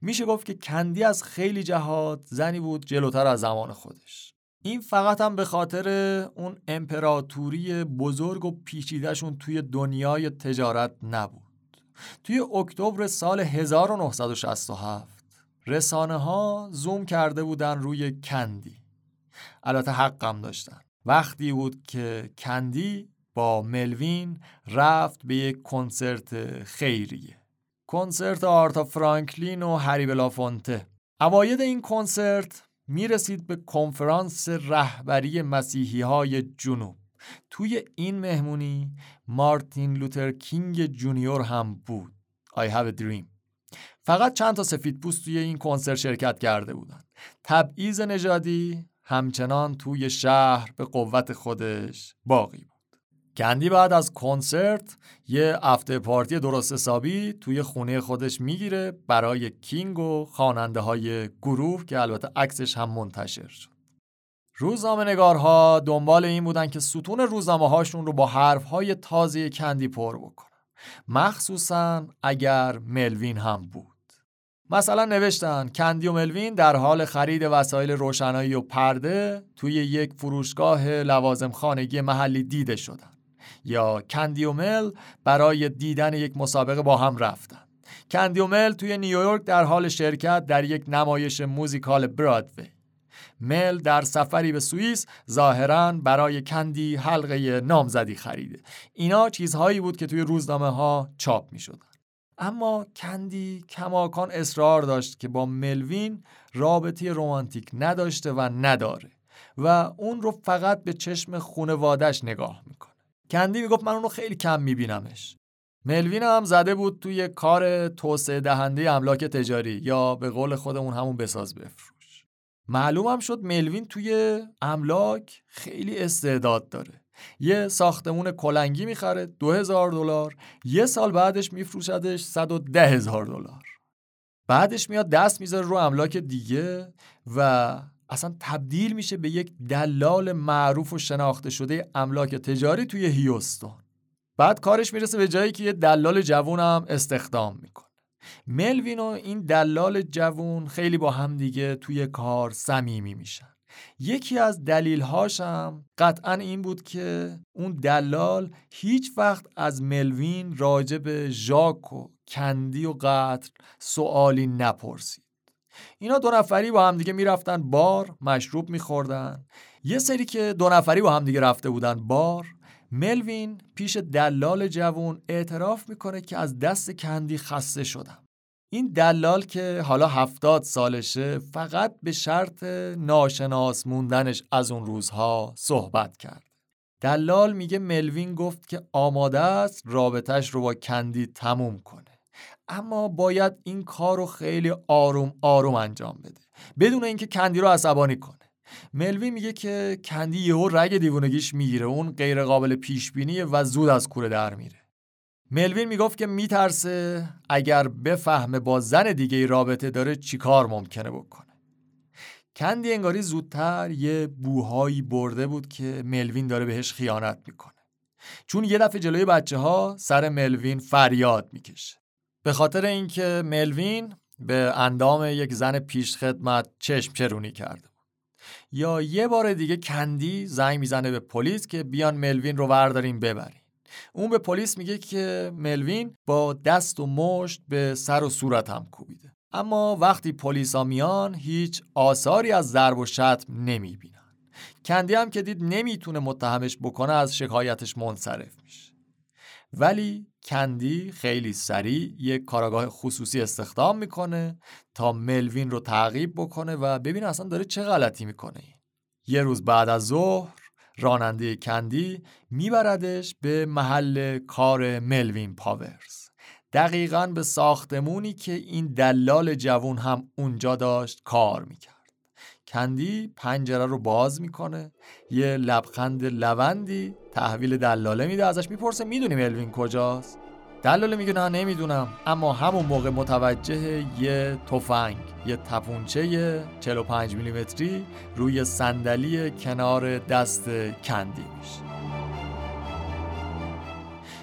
میشه گفت که کندی از خیلی جهات زنی بود جلوتر از زمان خودش. این فقط هم به خاطر اون امپراتوری بزرگ و پیچیده‌شون توی دنیای تجارت نبود. توی اکتبر سال 1967 رسانه‌ها زوم کرده بودن روی کندی. البته حقم داشتن. وقتی بود که کندی با ملوین رفت به یک کنسرت خیریه. کنسرت آرتا فرانکلین و هری بلافونته. اوایل این کنسرت میرسید به کنفرانس رهبری مسیحی‌های جنوب. توی این مهمونی مارتین لوتر کینگ جونیور هم بود. I have a dream. فقط چند تا سفیدپوست توی این کنسرت شرکت کرده بودن. تبعیض نژادی همچنان توی شهر به قوت خودش باقی بود. کندی بعد از کنسرت یه افته پارتی درست حسابی توی خونه خودش میگیره برای کینگ و خواننده های گروه که البته عکسش هم منتشر شد. روزنامه‌نگارها دنبال این بودن که ستون روزنامه هاشون رو با حرف های تازه کندی پر بکنن، مخصوصا اگر ملوین هم بود. مثلا نوشتن کندی و ملوین در حال خرید وسایل روشنایی و پرده توی یک فروشگاه لوازم خانگی محلی دیده شدن، یا کندی و مل برای دیدن یک مسابقه با هم رفتن. کندی و مل توی نیویورک در حال شرکت در یک نمایش موزیکال برادوی. مل در سفری به سوئیس ظاهراً برای کندی حلقه نامزدی خریده. اینا چیزهایی بود که توی روزنامه ها چاپ می شدن. اما کندی کماکان اصرار داشت که با ملوین رابطه رمانتیک نداشته و نداره و اون رو فقط به چشم خونوادش نگاه میکنه. کندی میگفت من اون رو خیلی کم میبینمش. ملوین هم زده بود توی کار توسعه دهنده املاک تجاری، یا به قول خودمون همون بساز بفروش. معلوم هم شد ملوین توی املاک خیلی استعداد داره. یه ساختمون کلنگی میخره $2,000، یه سال بعدش میفروشدش $110,000. بعدش میاد دست میذاره رو املاک دیگه و اصلا تبدیل میشه به یک دلال معروف و شناخته شده املاک تجاری توی هیوستون. بعد کارش میرسه به جایی که یه دلال جوون هم استخدام میکنه. ملوین و این دلال جوون خیلی با هم دیگه توی کار صمیمی میشن. یکی از دلیل‌هاش هم قطعاً این بود که اون دلال هیچ وقت از ملوین راجع به ژاک و کندی و قطر سوالی نپرسید. اینا دو نفری با هم دیگه میرفتن بار، مشروب میخوردن. یه سری که دو نفری با هم دیگه رفته بودن بار، ملوین پیش دلال جوان اعتراف میکنه که از دست کندی خسته شدم. این دلال که حالا 70 سالشه فقط به شرط ناشناس موندنش از اون روزها صحبت کرد. دلال میگه ملوین گفت که آماده است رابطه‌اش رو با کندی تموم کنه، اما باید این کار رو خیلی آروم آروم انجام بده بدون اینکه کندی رو عصبانی کنه. ملوین میگه که کندی یهو رگ دیوونگیش میگیره، اون غیر قابل پیش بینیه و زود از کوره در میره. ملوین میگفت که میترسه اگر بفهمه با زن دیگه رابطه داره چی کار ممکنه بکنه. کندی انگاری زودتر یه بوهایی برده بود که ملوین داره بهش خیانت میکنه، چون یه دفعه جلوی بچه ها سر ملوین فریاد میکشه به خاطر اینکه ملوین به اندام یک زن پیش خدمت چشم چرونی کرده. یا یه بار دیگه کندی زنگ میزنه به پلیس که بیان ملوین رو ورداریم ببریم. اون به پلیس میگه که ملوین با دست و مشت به سر و صورتم کوبیده، اما وقتی پلیسا میان هیچ آثاری از ضرب و شتم نمیبینن. کندی هم که دید نمیتونه متهمش بکنه از شکایتش منصرف میشه، ولی کندی خیلی سریع یک کاراگاه خصوصی استخدام میکنه تا ملوین رو تعقیب بکنه و ببینه اصلا داره چه غلطی میکنه. یه روز بعد از ظهر راننده کندی میبردش به محل کار ملوین پاورز، دقیقاً به ساختمونی که این دلال جوون هم اونجا داشت کار میکرد. کندی پنجره رو باز میکنه، یه لبخند لوندی تحویل دلاله میده، ازش میپرسه میدونی ملوین کجاست؟ دلاله میگه نه نمیدونم، اما همون موقع متوجه یه تفنگ، یه تپونچه 45 میلیمتری روی صندلی کنار دست کندی میشه.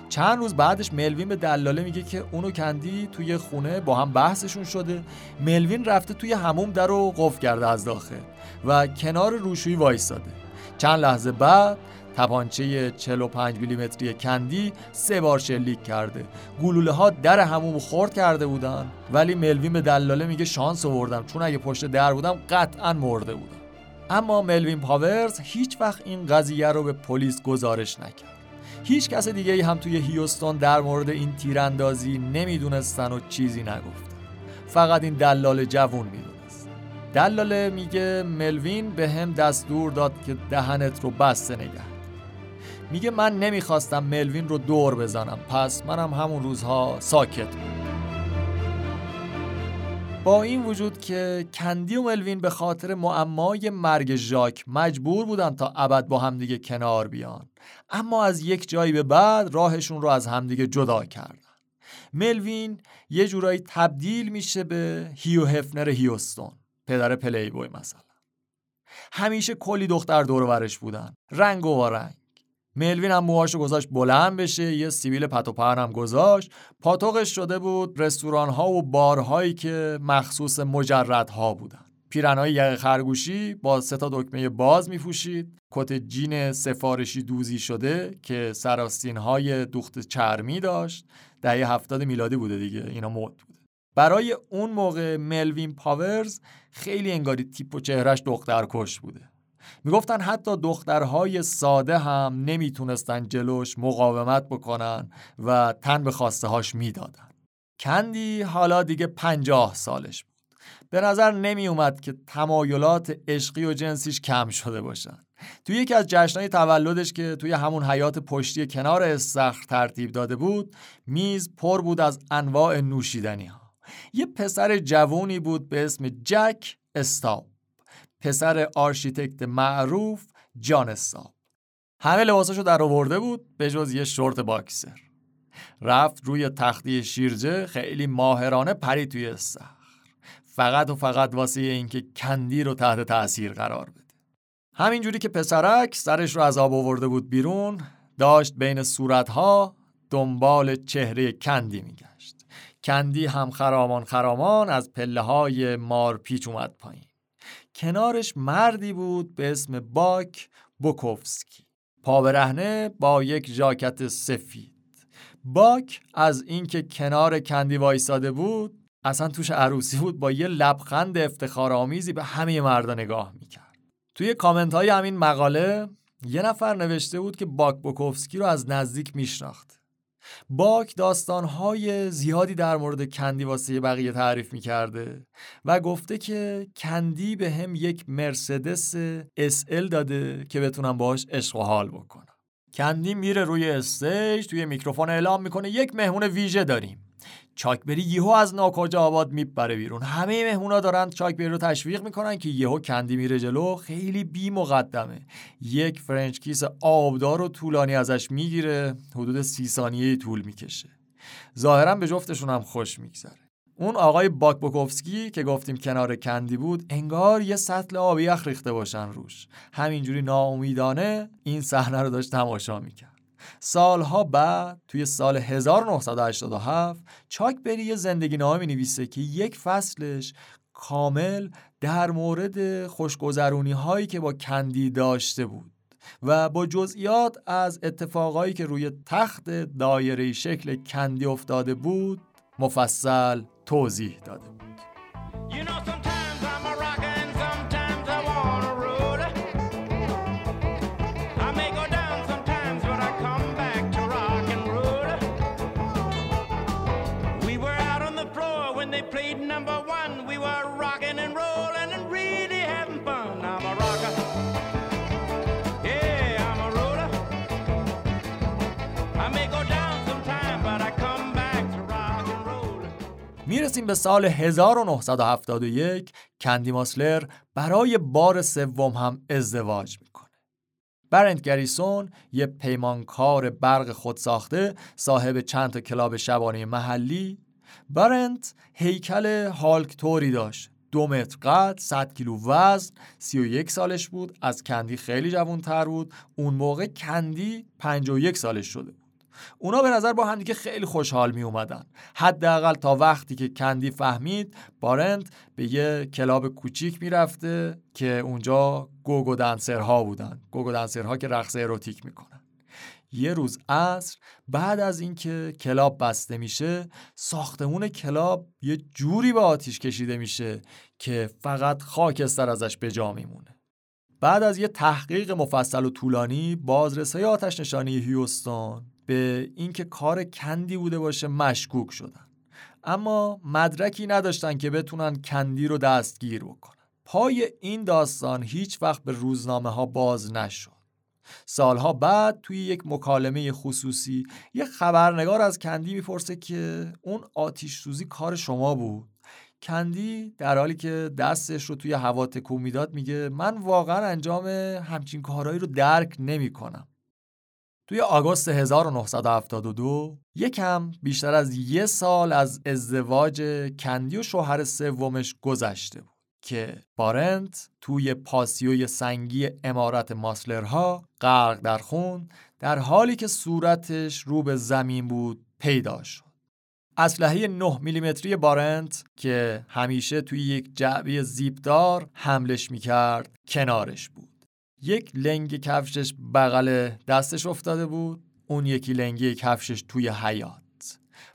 چند روز بعدش ملوین به دلاله میگه که اونو کندی توی خونه با هم بحثشون شده، ملوین رفته توی حموم در رو قفل کرده از داخل و کنار روشویی وایساده. چند لحظه بعد تپانچه 45 میلیمتری کندی 3 بار شلیک کرده. گلوله ها در حموم خورد کرده بودن، ولی ملوین به دلاله میگه شانس آوردم چون اگه پشت در بودم قطعاً مرده بودم. اما ملوین پاورز هیچ وقت این قضیه رو به پلیس گزارش نکرد. هیچ کس دیگه‌ای هم توی هیوستون در مورد این تیراندازی نمیدونستن و چیزی نگفتن، فقط این دلال جوون میدونست. دلال میگه ملوین به هم دستور داد که دهنت رو بسته نگه. میگه من نمیخواستم ملوین رو دور بزنم، پس منم همون روزها ساکت بودم. با این وجود که کندی و ملوین به خاطر معمای مرگ ژاک مجبور بودن تا ابد با همدیگه کنار بیان، اما از یک جایی به بعد راهشون رو از همدیگه جدا کردن. ملوین یه جورایی تبدیل میشه به هیو هفنر هیوستون، پدر پلی بوی مثلا. همیشه کلی دختر دور ورش بودن، رنگ و وارنگ. ملوین هم موهاشو گذاشت بلند بشه، یه سیبیل پت و پر هم گذاشت. پاتوقش شده بود رستوران‌ها و بارهایی که مخصوص مجردها بودن. پیرنهای یقه خرگوشی با 3 دکمه باز می‌پوشید، کت جین سفارشی دوزی شده که سراستین‌های دوخت چرمی داشت. دهه 70 میلادی بوده دیگه، اینا مد بود. برای اون موقع ملوین پاورز خیلی انگاری تیپ و چهرهش دخترکش بوده. میگفتن حتی دخترهای ساده هم نمیتونستن جلوش مقاومت بکنن و تن به خواسته هاش میدادن. کندی حالا دیگه 50 سالش بود. به نظر نمی اومد که تمایلات عشقی و جنسیش کم شده باشن. توی یکی از جشنهای تولدش که توی همون حیات پشتی کنار استخر ترتیب داده بود، میز پر بود از انواع نوشیدنی ها. یه پسر جوونی بود به اسم جک استاب، پسر آرشیتکت معروف جان استاب. همه لباساشو در آورده بود به جز یه شورت باکسر. رفت روی تختی شیرجه، خیلی ماهرانه پرید توی استخر، فقط و فقط واسه اینکه کندی رو تحت تأثیر قرار بده. همینجوری که پسرک سرش رو از آب آورده بود بیرون، داشت بین صورتها دنبال چهره کندی میگشت. کندی هم خرامان خرامان از پله‌های مارپیچ اومد پایین. کنارش مردی بود به اسم باک بوکوفسکی، پابرهنه با یک ژاکت سفید. باک از اینکه کنار کندی وایساده بود اصلا توش عروسی بود، با یه لبخند افتخارآمیزی به همه مردا نگاه میکرد. توی کامنت های همین مقاله یه نفر نوشته بود که باک بوکوفسکی رو از نزدیک میشناخت. باک داستان‌های زیادی در مورد کندی واسه بقیه تعریف می‌کرده و گفته که کندی به هم یک مرسدس SL داده که بتونم باهاش عشق و حال بکنم. کندی میره روی استیج، توی میکروفون اعلام میکنه یک مهمون ویژه داریم. چاک بری یهو از ناکجا آباد میپره بیرون. همه مهمونا دارن چاک بری رو تشویق میکنن که یهو کندی میره جلو، خیلی بی مقدمه. یک فرنچ کیس آبدار و طولانی ازش میگیره، حدود 30 ثانیه طول میکشه. ظاهرا به جفتشون هم خوش میگذره. اون آقای باک بوکوفسکی که گفتیم کنار کندی بود، انگار یه سطل آب یخ ریخته باشن روش. همینجوری ناامیدانه این صحنه رو داشت تماشا میکرد. سالها بعد توی سال 1987 چاک بری یه زندگی نامه می‌نویسه که یک فصلش کامل در مورد خوشگذرونی‌هایی که با کندی داشته بود و با جزئیات از اتفاقایی که روی تخت دایره‌ای شکل کندی افتاده بود مفصل توضیح داده بود. میرسیم به سال 1971. کندی ماسلر برای بار سوم هم ازدواج میکنه. بارنت گریسون، یه پیمانکار برق خود ساخته صاحب چند تا کلاب شبانه محلی. بارنت هیکل هالکتوری داشت، 2 متر قد، 100 کیلو وزن. 31 سالش بود، از کندی خیلی جوان‌تر بود. اون موقع کندی 51 سالش شده بود. اونا به نظر با هم دیگه خیلی خوشحال می اومدن، حداقل تا وقتی که کندی فهمید بارنت به یه کلاب کوچیک می رفته که اونجا گوگو دنسرها بودن، گوگو دنسرها که رقص اروتیک می کنن. یه روز عصر بعد از اینکه کلاب بسته میشه، ساختمون کلاب یه جوری به آتیش کشیده میشه که فقط خاکستر ازش به جا میمونه. بعد از یه تحقیق مفصل و طولانی، بازرسای آتش نشانی هیوستون به اینکه کار کندی بوده باشه مشکوک شدن، اما مدرکی نداشتن که بتونن کندی رو دستگیر بکنن. پای این داستان هیچ وقت به روزنامه ها باز نشد. سالها بعد توی یک مکالمه خصوصی یه خبرنگار از کندی میپرسه که اون آتیش سوزی کار شما بود؟ کندی در حالی که دستش رو توی هوا تکون میداد میگه من واقعا انجام همچین کارهایی رو درک نمیکنم. توی آگوست 1972، یکم بیشتر از 1 سال از ازدواج کندی و شوهر سومش گذشته بود که بارنت توی پاسیوی سنگی عمارت ماسلرها غرق در خون در حالی که صورتش رو به زمین بود پیدا شد. اسلحه 9 میلیمتری بارنت که همیشه توی یک جعبه زیپدار حملش میکرد کنارش بود. یک لنگ کفشش بغل دستش افتاده بود، اون یکی لنگ کفشش توی حیاط.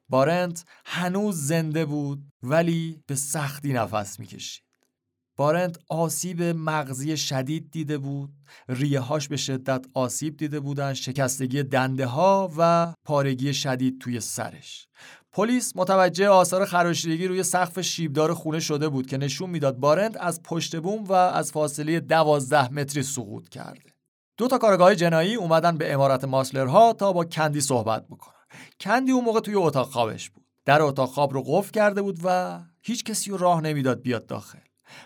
بارنت هنوز زنده بود ولی به سختی نفس میکشید. بارنت آسیب مغزی شدید دیده بود، ریه‌هاش به شدت آسیب دیده بودن، شکستگی دنده‌ها و پارگی شدید توی سرش. پلیس متوجه آثار خراشیدگی روی سقف شیبدار خونه شده بود که نشون میداد بارنت از پشت بوم و از فاصله 12 متری سقوط کرده. 2 کارگاه جنایی اومدن به عمارت ماسلرها تا با کندی صحبت بکنن. کندی اون موقع توی اتاق خوابش بود. در اتاق خواب رو قفل کرده بود و هیچ کسی رو راه نمیداد بیاد داخل.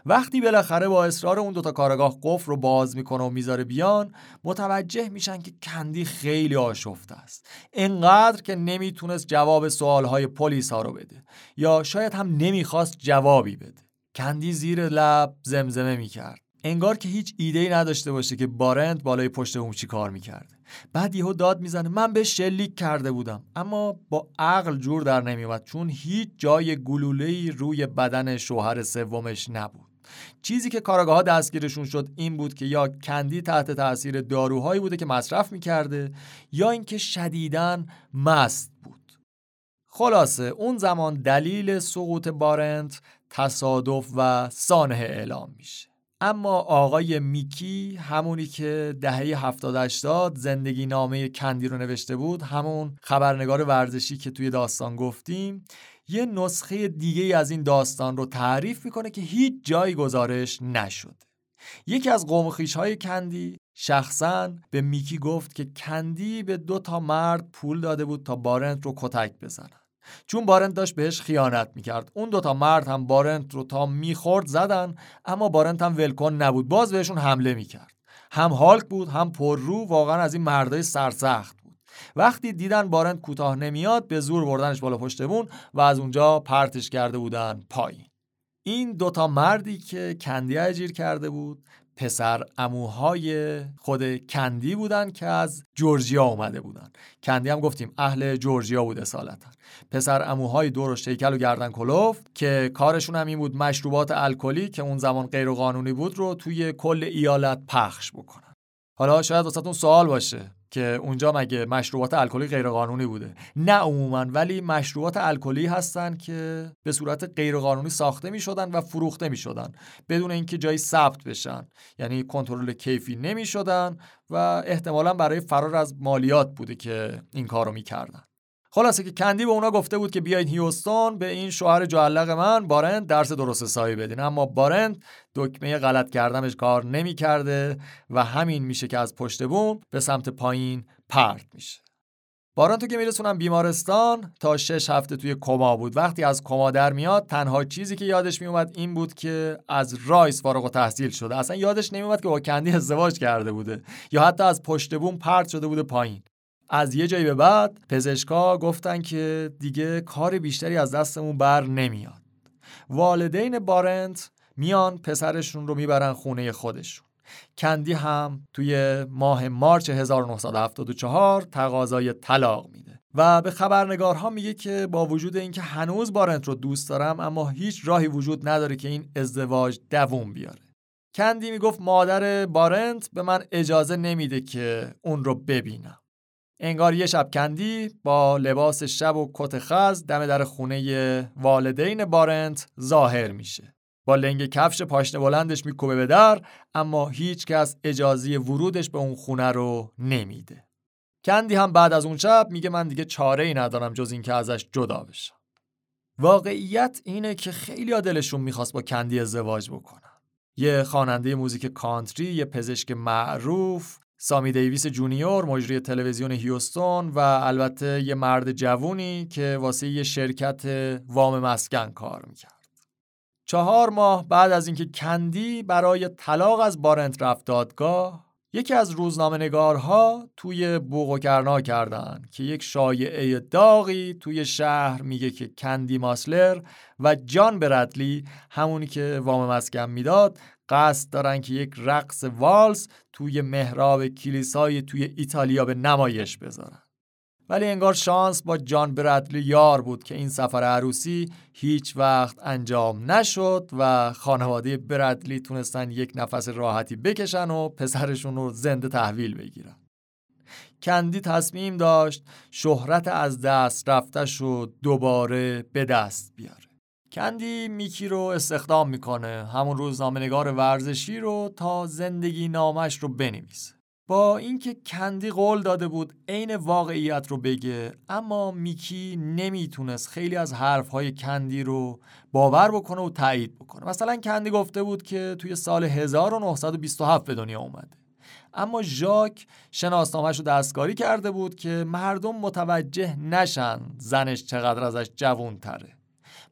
وقتی بالاخره با اصرار اون 2 کارگاه قفل رو باز میکنه و میذاره بیان، متوجه میشن که کندی خیلی آشفته است، انقدر که نمیتونست جواب سوالهای پلیس ها رو بده یا شاید هم نمیخواست جوابی بده. کندی زیر لب زمزمه میکرد، انگار که هیچ ایده‌ای نداشته باشه که بارنت بالای پشت اون چی کار میکرد. بعد یهو داد میزنه من به شلیک کرده بودم، اما با عقل جور در نمیومد چون هیچ جای گلوله‌ای روی بدن شوهر سومش نبود. چیزی که کارآگاه‌ها دستگیرشون شد این بود که یا کندی تحت تاثیر داروهایی بوده که مصرف میکرده یا اینکه شدیداً مست بود. خلاصه اون زمان دلیل سقوط بارنت تصادف و سانحه اعلام میشه. اما آقای میکی، همونی که دهه 70-80 زندگی نامه کندی رو نوشته بود، همون خبرنگار ورزشی که توی داستان گفتیم، یه نسخه دیگه از این داستان رو تعریف میکنه که هیچ جای گزارش نشد. یکی از قوم خویش‌های کندی شخصاً به میکی گفت که کندی به 2 مرد پول داده بود تا بارنت رو کتک بزنن. چون بارنت داشت بهش خیانت میکرد، اون 2 مرد هم بارنت رو تا میخورد زدن، اما بارنت هم ولکن نبود، باز بهشون حمله میکرد. هم هالک بود هم پررو، واقعا از این مردای سرسخت بود. وقتی دیدن بارنت کوتاه نمیاد، به زور بردنش بالا پشت بون و از اونجا پرتش کرده بودن پایین. این 2 مردی که کندی اجیر کرده بود پسر عموهای خود کندی بودن که از جورجیا اومده بودن. کندی هم گفتیم اهل جورجیا بود اصالتا. پسر عموهای دور و شیکل و گردن کلفت که کارشون هم این بود مشروبات الکلی که اون زمان غیر قانونی بود رو توی کل ایالت پخش بکنن. حالا شاید واسهتون سوال باشه که اونجا مگه مشروبات الکلی غیر قانونی بوده؟ نه عموما، ولی مشروبات الکلی هستن که به صورت غیر قانونی ساخته می شدن و فروخته می شدن بدون اینکه جایی ثبت بشن، یعنی کنترل کیفی نمی شدن و احتمالاً برای فرار از مالیات بوده که این کارو می کردن. خلاصه که کندی به اونا گفته بود که بیاین هیوستون به این شوهر جعلق من بارنت درس درست حسابی بدین، اما بارنت دکمه غلط کردنش کار نمی کرده و همین میشه که از پشت بوم به سمت پایین پرت میشه. بارنتو که میرسونن بیمارستان تا 6 هفته توی کما بود. وقتی از کما در میاد تنها چیزی که یادش میومد این بود که از رایس فارغ التحصیل شده، اصلا یادش نمیومد که با کندی ازدواج کرده بوده یا حتی از پشت بوم پرت شده بوده پایین. از یه جایی به بعد پزشکا گفتن که دیگه کار بیشتری از دستمون بر نمیاد. والدین بارنت میان پسرشون رو میبرن خونه خودشون. کندی هم توی ماه مارچ 1974 تقاضای طلاق میده و به خبرنگارها میگه که با وجود اینکه هنوز بارنت رو دوست دارم، اما هیچ راهی وجود نداره که این ازدواج دوام بیاره. کندی میگفت مادر بارنت به من اجازه نمیده که اون رو ببینم. انگار یه شب کندی با لباس شب و کت خز دم در خونه والدین بارنت ظاهر میشه. با لنگ کفش پاشنه بلندش میکوبه به در، اما هیچ کس اجازه ورودش به اون خونه رو نمیده. کندی هم بعد از اون شب میگه من دیگه چاره‌ای ندارم جز اینکه ازش جدا بشم. واقعیت اینه که خیلی‌ها دلشون میخواست با کندی ازدواج بکنن. یه خواننده موزیک کانتری، یه پزشک معروف، سامی دیویس جونیور مجری تلویزیون هیوستون و البته یه مرد جوونی که واسه یه شرکت وام مسکن کار میکرد. 4 ماه بعد از اینکه کندی برای طلاق از بارنت رفت دادگاه، یکی از روزنامه‌نگارها توی بوق و کرنا کردن که یک شایعه داغی توی شهر میگه که کندی ماسلر و جان برادلی، همونی که وام مسکن میداد، قصد دارن که یک رقص والس توی محراب کلیسای توی ایتالیا به نمایش بذارن. ولی انگار شانس با جان برادلی یار بود که این سفر عروسی هیچ وقت انجام نشد و خانواده برادلی تونستن یک نفس راحتی بکشن و پسرشون رو زنده تحویل بگیرن. کندی تصمیم داشت شهرت از دست رفتش رو دوباره به دست بیاره. کندی میکی رو استخدام میکنه، همون روزنامه‌نگار ورزشی رو، تا زندگی نامش رو بنویسه. با اینکه کندی قول داده بود عین واقعیت رو بگه، اما میکی نمیتونست خیلی از حرفهای کندی رو باور بکنه و تایید بکنه. مثلا کندی گفته بود که توی سال 1927 به دنیا اومده، اما ژاک شناسنامه‌اش رو دستکاری کرده بود که مردم متوجه نشن زنش چقدر ازش جوان تره.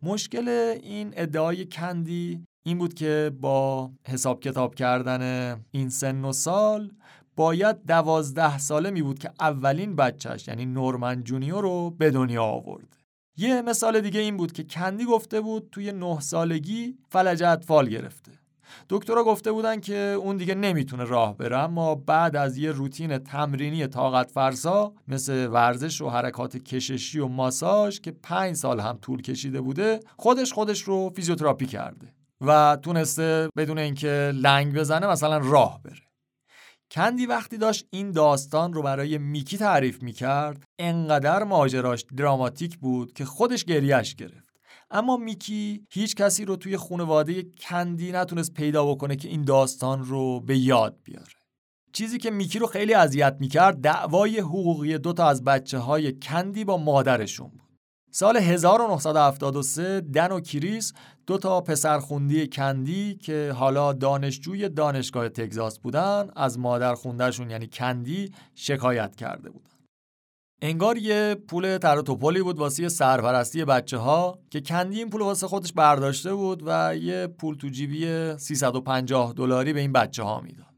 مشکل این ادعای کندی این بود که با حساب کتاب کردن این سن و سال باید 12 ساله می بود که اولین بچهش، یعنی نورمن جونیور، رو به دنیا آورد. یه مثال دیگه این بود که کندی گفته بود توی 9 سالگی فلج اطفال گرفته. دکترها گفته بودن که اون دیگه نمیتونه راه بره، اما بعد از یه روتین تمرینی طاقت فرسا مثل ورزش و حرکات کششی و ماساژ که 5 سال هم طول کشیده بوده، خودش رو فیزیوتراپی کرده و تونسته بدون اینکه لنگ بزنه مثلا راه بره. کندی وقتی داشت این داستان رو برای میکی تعریف میکرد، انقدر ماجراش دراماتیک بود که خودش گریهش گرفت. اما میکی هیچ کسی رو توی خانواده کندی نتونست پیدا بکنه که این داستان رو به یاد بیاره. چیزی که میکی رو خیلی اذیت میکرد دعوای حقوقی 2 تا از بچه‌های کندی با مادرشون بود. سال 1973 دن و کریس، 2 تا پسرخوندی کندی که حالا دانشجوی دانشگاه تگزاس بودن، از مادرخوندهشون یعنی کندی شکایت کرده بودن. انگار یه پول تر و توپلی بود واسه سرپرستی بچه‌ها که کندی این پول واسه خودش برداشته بود و یه پول تو جیبی $350 به این بچه‌ها میداد.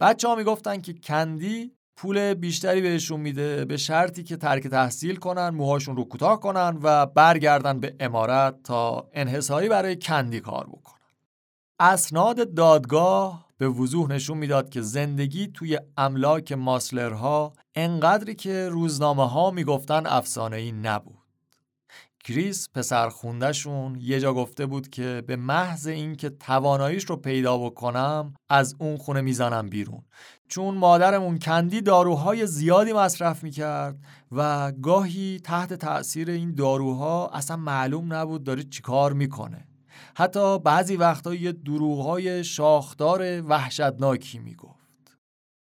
بچه‌ها میگفتن که کندی پول بیشتری بهشون میده به شرطی که ترک تحصیل کنن، موهاشون رو کوتاه کنن و برگردن به امارات تا انحصاری برای کندی کار بکنن. اسناد دادگاه به وضوح نشون میداد که زندگی توی املاک ماسلرها انقدری که روزنامه‌ها میگفتن افسانه‌ای نبود. کریس پسرخونده‌شون یه جا گفته بود که به محض اینکه تواناییش رو پیدا بکنم از اون خونه میزنم بیرون، چون مادرمون کندی داروهای زیادی مصرف میکرد و گاهی تحت تأثیر این داروها اصلا معلوم نبود داره چیکار میکنه. حتی بعضی وقتا یه دروغ‌های شاخدار وحشتناکی میگفت.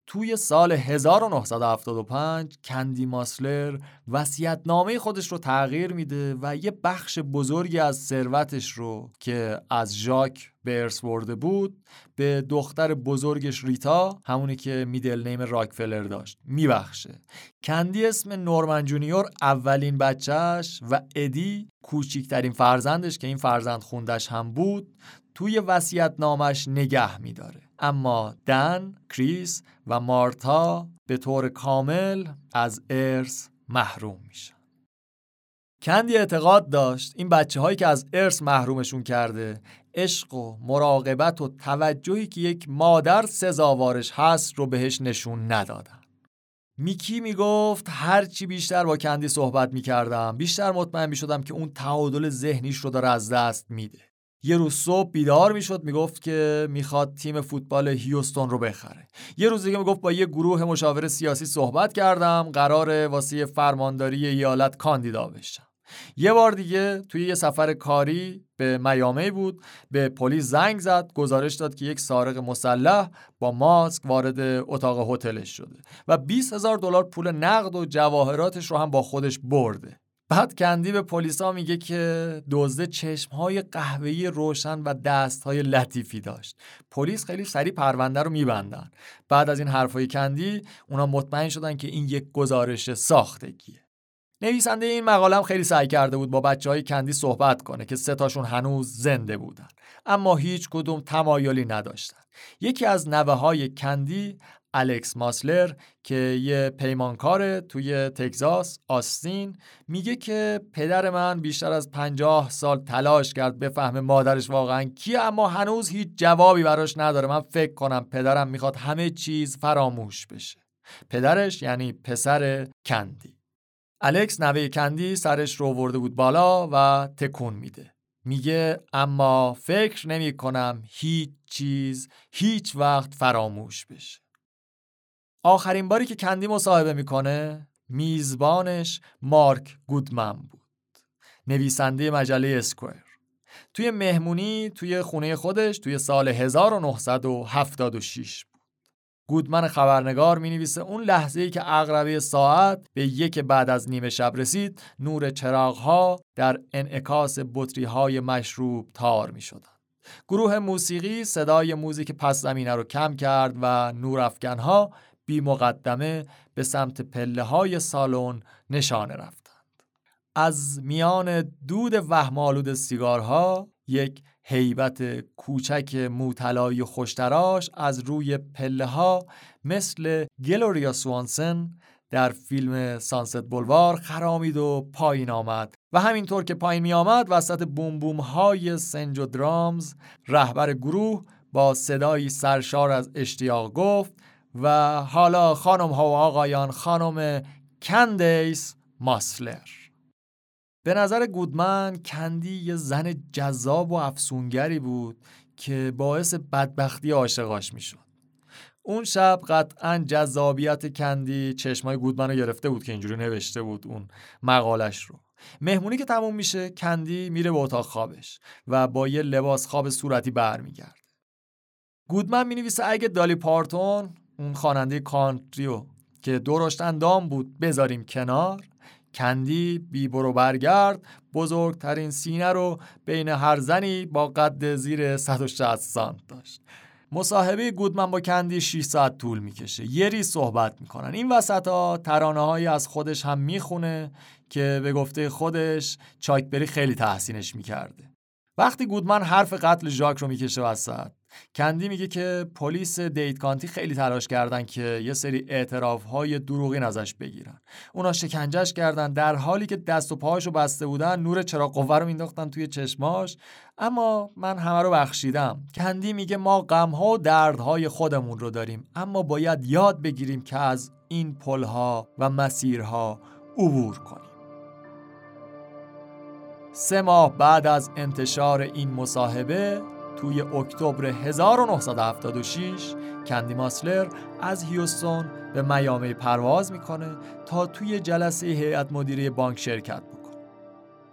توی سال 1975 کندی ماسلر وصیت‌نامه خودش رو تغییر میده و یه بخش بزرگی از ثروتش رو که از ژاک به ارث برده بود به دختر بزرگش ریتا، همونی که میدل نیم راکفلر داشت، میبخشه. کندی اسم نورمن جونیور اولین بچهش و ادی کوچکترین فرزندش که این فرزند خوندش هم بود توی وصیت‌نامه‌اش نگه میداره. اما دن، کریس و مارتا به طور کامل از ارث محروم میشن. کندی اعتقاد داشت این بچه‌هایی که از ارث محرومشون کرده، عشق و مراقبت و توجهی که یک مادر سزاوارش هست رو بهش نشون ندادن. میکی میگفت هرچی بیشتر با کندی صحبت میکردم بیشتر مطمئن میشدم که اون تعادل ذهنیش رو داره از دست میده. یه روز صبح بیدار میشد میگفت که میخواد تیم فوتبال هیوستون رو بخره. یه روز دیگه میگفت با یه گروه مشاور سیاسی صحبت کردم، قراره واسه فرمانداری ایالت کاندیدا بشم. یه بار دیگه توی یه سفر کاری به میامی بود، به پلیس زنگ زد، گزارش داد که یک سارق مسلح با ماسک وارد اتاق هتلش شده و $20,000 پول نقد و جواهراتش رو هم با خودش برده. بعد کندی به پلیسا میگه که دزد چشم‌های قهوه‌ای روشن و دست‌های لطیفی داشت. پلیس خیلی سریع پرونده رو میبندن. بعد از این حرفای کندی اونا مطمئن شدن که این یک گزارش ساختگیه. نویسنده این مقاله هم خیلی سعی کرده بود با بچهای کندی صحبت کنه که سه تاشون هنوز زنده بودن، اما هیچ کدوم تمایلی نداشتن. یکی از نوه‌های کندی، الکس ماسلر، که یه پیمانکاره توی تگزاس، آستین، میگه که پدر من بیشتر از 50 سال تلاش کرد بفهمه مادرش واقعا کیه، اما هنوز هیچ جوابی براش نداره. من فکر کنم پدرم میخواد همه چیز فراموش بشه. پدرش یعنی پسر کندی. الکس نوه کندی سرش رو برده بود بالا و تکون میده. میگه اما فکر نمی کنم هیچ چیز هیچ وقت فراموش بشه. آخرین باری که کندی مصاحبه میکنه، میزبانش مارک گودمن بود، نویسنده مجله اسکوئر. توی مهمونی توی خونه خودش توی سال 1976 بود. گودمن خبرنگار مینویسه اون لحظه‌ای که عقربه ساعت به 1 بعد از نیم شب رسید، نور چراغ‌ها در انعکاس بطری‌های مشروب تار می‌شدن. گروه موسیقی صدای موزیک پس زمینه رو کم کرد و نورافکن‌ها بی مقدمه به سمت پله‌های سالن نشانه رفتند. از میان دود وهم‌آلود سیگارها یک هیبت کوچک موطلای خوشتراش از روی پله‌ها مثل گلوریا سوانسن در فیلم سانست بولوار خرامید و پایین آمد و همینطور که پایین می آمد وسط بوم بوم های سنج و درامز، رهبر گروه با صدایی سرشار از اشتیاق گفت: و حالا خانم ها و آقایان، خانم کندیس ماسلر. به نظر گودمن کندی یه زن جذاب و افسونگری بود که باعث بدبختی عاشقاش می شد. اون شب قطعاً جذابیت کندی چشمای گودمن رو گرفته بود که اینجوری نوشته بود اون مقالش رو. مهمونی که تموم میشه، کندی میره به اتاق خوابش و با یه لباس خواب صورتی برمیگرده. گودمن مینویسه اگه دالی پارتون، اون خواننده کانتریو که درشت اندام بود، بذاریم کنار، کندی بی برو برگرد بزرگترین سینه رو بین هر زنی با قد زیر 160 سانت داشت. مصاحبه گودمن با کندی 6 ساعت طول میکشه. یه ری صحبت میکنن. این وسطا ترانه‌هایی از خودش هم میخونه که به گفته خودش چاک بری خیلی تحسینش میکرده. وقتی گودمن حرف قتل ژاک رو میکشه وسط، کندی میگه که پلیس دیت کانتی خیلی تلاش کردن که یه سری اعتراف‌های دروغین ازش بگیرن. اونا شکنجهش کردن، در حالی که دست و پاهاشو بسته بودن نور چراغ قوه رو مینداختن توی چشماش، اما من همه رو بخشیدم. کندی میگه ما غم‌ها و دردهای خودمون رو داریم، اما باید یاد بگیریم که از این پل‌ها و مسیرها عبور کنیم. 3 ماه بعد از انتشار این مصاحبه، توی اکتبر 1976، کندی ماسلر از هیوستون به میامی پرواز میکنه تا توی جلسه هیئت مدیره بانک شرکت بکنه.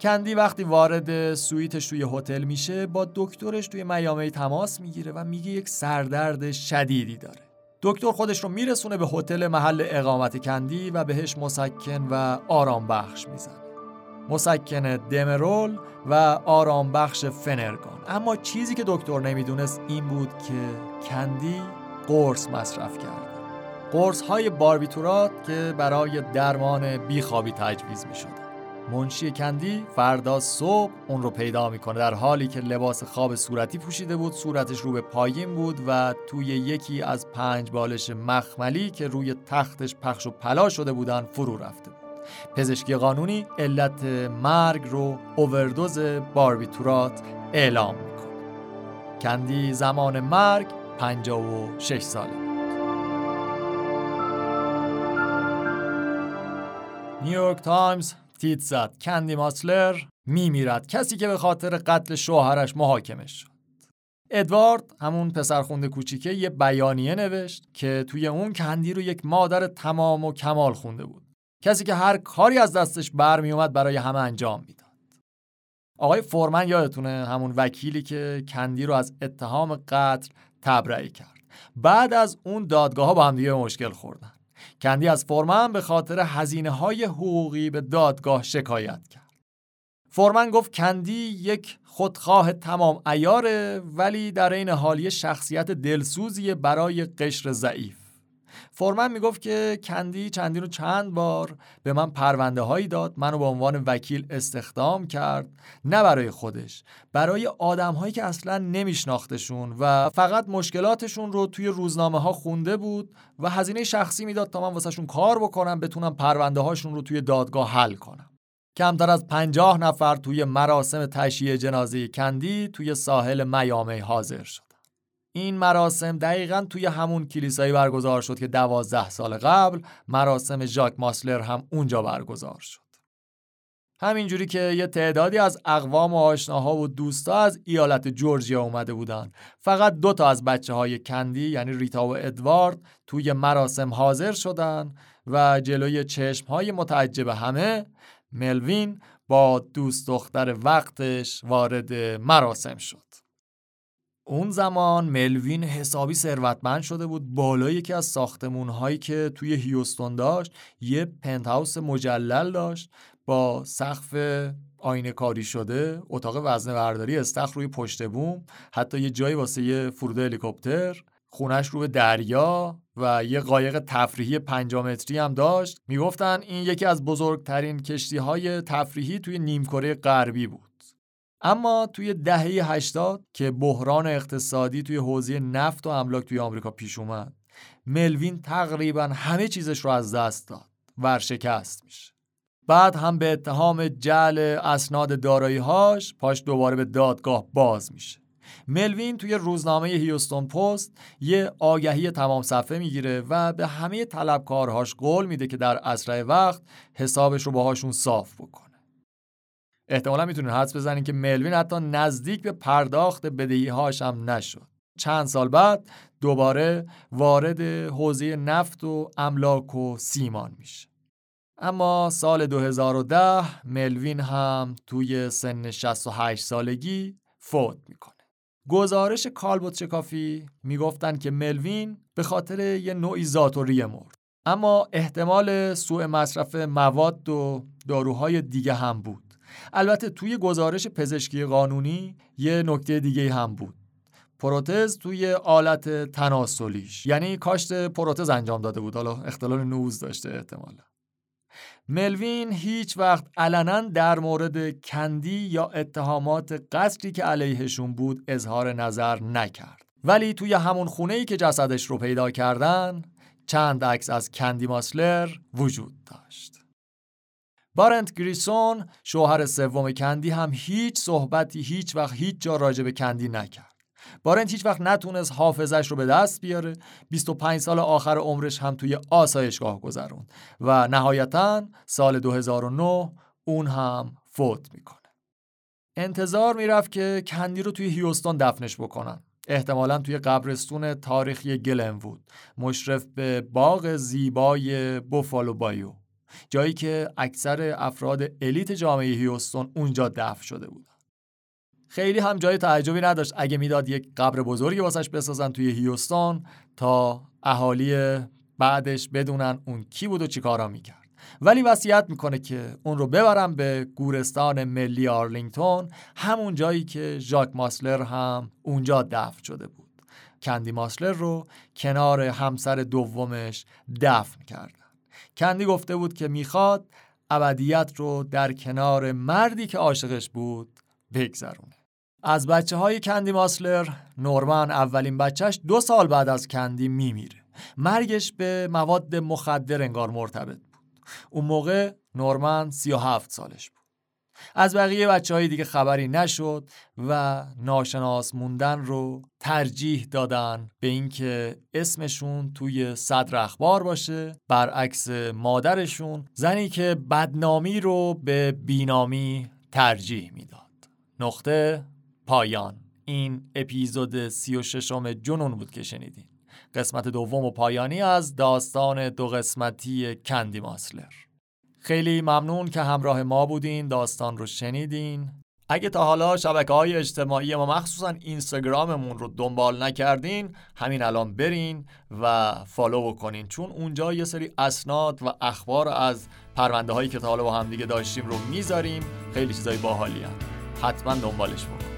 کندی وقتی وارد سویتش توی هتل میشه، با دکترش توی میامی تماس میگیره و میگه یک سردرد شدیدی داره. دکتر خودش رو میرسونه به هتل محل اقامت کندی و بهش مسکن و آرام بخش میزنه. مسکن دمرول و آرام بخش فنرگان. اما چیزی که دکتر نمیدونست این بود که کندی قرص مصرف کرد. قرص های باربیتورات که برای درمان بیخوابی تجویز می شد. منشی کندی فردا صبح اون رو پیدا میکنه در حالی که لباس خواب صورتی پوشیده بود، صورتش رو به پایین بود و توی یکی از 5 بالش مخملی که روی تختش پخش و پلا شده بودن فرو رفته. پزشکی قانونی علت مرگ رو اووردوز باربیتورات اعلام میکنه. کندی زمان مرگ 56 ساله بود. نیویورک تایمز تیتر زد: کندی ماسلر میمیرد، کسی که به خاطر قتل شوهرش محاکمه شد. ادوارد، همون پسرخونده کوچیکه، یه بیانیه نوشت که توی اون کندی رو یک مادر تمام و کمال خونده بود. کسی که هر کاری از دستش برمی اومد برای همه انجام میداد. آقای فورمن یادتونه، همون وکیلی که کندی رو از اتهام قتل تبرئه کرد. بعد از اون دادگاه‌ها با هم دیگه مشکل خوردن. کندی از فورمن به خاطر هزینه‌های حقوقی به دادگاه شکایت کرد. فورمن گفت کندی یک خودخواه تمام عیاره، ولی در این حال یه شخصیت دلسوزی برای قشر ضعیف. فورمن میگفت که کندی چندین رو چند بار به من پرونده هایی داد، منو به عنوان وکیل استخدام کرد، نه برای خودش، برای آدم هایی که اصلا نمیشناختشون و فقط مشکلاتشون رو توی روزنامه ها خونده بود و هزینه شخصی میداد تا من واسهشون کار بکنم، بتونم پرونده هاشون رو توی دادگاه حل کنم. کمتر از 50 نفر توی مراسم تشییع جنازه کندی توی ساحل میامی حاضر شد. این مراسم دقیقاً توی همون کلیسایی برگزار شد که 12 سال قبل مراسم ژاک ماسلر هم اونجا برگزار شد. همینجوری که یه تعدادی از اقوام و آشناها و دوستا از ایالت جورجیا اومده بودن، فقط 2 تا از بچه‌های کندی یعنی ریتا و ادوارد توی مراسم حاضر شدن و جلوی چشم‌های متعجب همه ملوین با دوست دختر وقتش وارد مراسم شد. اون زمان ملوین حسابی ثروتمند شده بود. بالای یکی از ساختمون‌هایی که توی هیوستون داشت یه پنت‌هاوس مجلل داشت با سقف آینه کاری شده، اتاق وزنه برداری، استخر روی پشت بوم، حتی یه جایی واسه یه فرود هلیکوپتر، خونش رو به دریا و یه قایق تفریحی 5 متری هم داشت. میگفتن این یکی از بزرگترین کشتی‌های تفریحی توی نیمکره غربی بود. اما توی دهه 80 که بحران اقتصادی توی حوزه نفت و املاک توی آمریکا پیش اومد، ملوین تقریباً همه چیزش رو از دست داد، ورشکست میشه. بعد هم به اتهام جعل اسناد دارایی‌هاش پاش دوباره به دادگاه باز میشه. ملوین توی روزنامه هیوستون پست یه آگهی تمام صفحه میگیره و به همه طلبکارهاش قول میده که در اسرع وقت حسابش رو باهاشون صاف بکنه. احتمالا میتونین حدس بزنین که ملوین حتی نزدیک به پرداخت بدهی‌هاش هم نشد. چند سال بعد دوباره وارد حوزه نفت و املاک و سیمان میشه. اما سال 2010 ملوین هم توی سن 68 سالگی فوت میکنه. گزارش کالبد شکافی میگفتن که ملوین به خاطر یه نوعی زاتوریه مرد. اما احتمال سوء مصرف مواد و داروهای دیگه هم بود. البته توی گزارش پزشکی قانونی یه نکته دیگه هم بود. پروتز توی آلت تناسلیش، یعنی کاشت پروتز انجام داده بود، حالا اختلال نوز داشته احتمالا. ملوین هیچ وقت علناً در مورد کندی یا اتهامات قصری که علیهشون بود اظهار نظر نکرد. ولی توی همون خونه‌ای که جسدش رو پیدا کردن، چند عکس از کندی ماسلر وجود داشت. بارنت گریسون شوهر سوم کندی هم هیچ صحبتی هیچ وقت هیچ جا راجع به کندی نکرد. بارنت هیچ وقت نتونست حافظش رو به دست بیاره. 25 سال آخر عمرش هم توی آسایشگاه گذروند و نهایتاً سال 2009 اون هم فوت میکنه. انتظار میرفت که کندی رو توی هیوستون دفنش بکنن، احتمالاً توی قبرستون تاریخی گلنوود مشرف به باغ زیبای بوفالو بایو، جایی که اکثر افراد الیت جامعه هیوستون اونجا دفن شده بودن. خیلی هم جای تعجبی نداشت اگه میداد یک قبر بزرگی واسش بسازن توی هیوستون تا اهالی بعدش بدونن اون کی بود و چی کارا میکرد. ولی وصیت میکنه که اون رو ببرن به گورستان ملی آرلینگتون، همون جایی که ژاک ماسلر هم اونجا دفن شده بود. کندی ماسلر رو کنار همسر دومش دفن کرد. کندی گفته بود که میخواد ابدیت رو در کنار مردی که عاشقش بود بگذرونه. از بچه های کندی ماسلر، نورمن اولین بچهش 2 سال بعد از کندی میمیره. مرگش به مواد مخدر انگار مرتبط بود. اون موقع نورمن 37 سالش بود. از بقیه بچه های دیگه خبری نشد و ناشناس موندن رو ترجیح دادن به اینکه اسمشون توی صدر اخبار باشه، برعکس مادرشون زنی که بدنامی رو به بینامی ترجیح میداد. نقطه پایان. این اپیزود 36 جنون بود که شنیدین، قسمت دوم و پایانی از داستان 2 قسمتی کندی ماسلر. خیلی ممنون که همراه ما بودین، داستان رو شنیدین. اگه تا حالا شبکه‌های اجتماعی ما مخصوصا اینستاگراممون رو دنبال نکردین، همین الان برین و فالو کنین، چون اونجا یه سری اسناد و اخبار از پرونده هایی که تا حالا با هم دیگه داشتیم رو میذاریم. خیلی چیزای باحالیه، حتما دنبالش برین.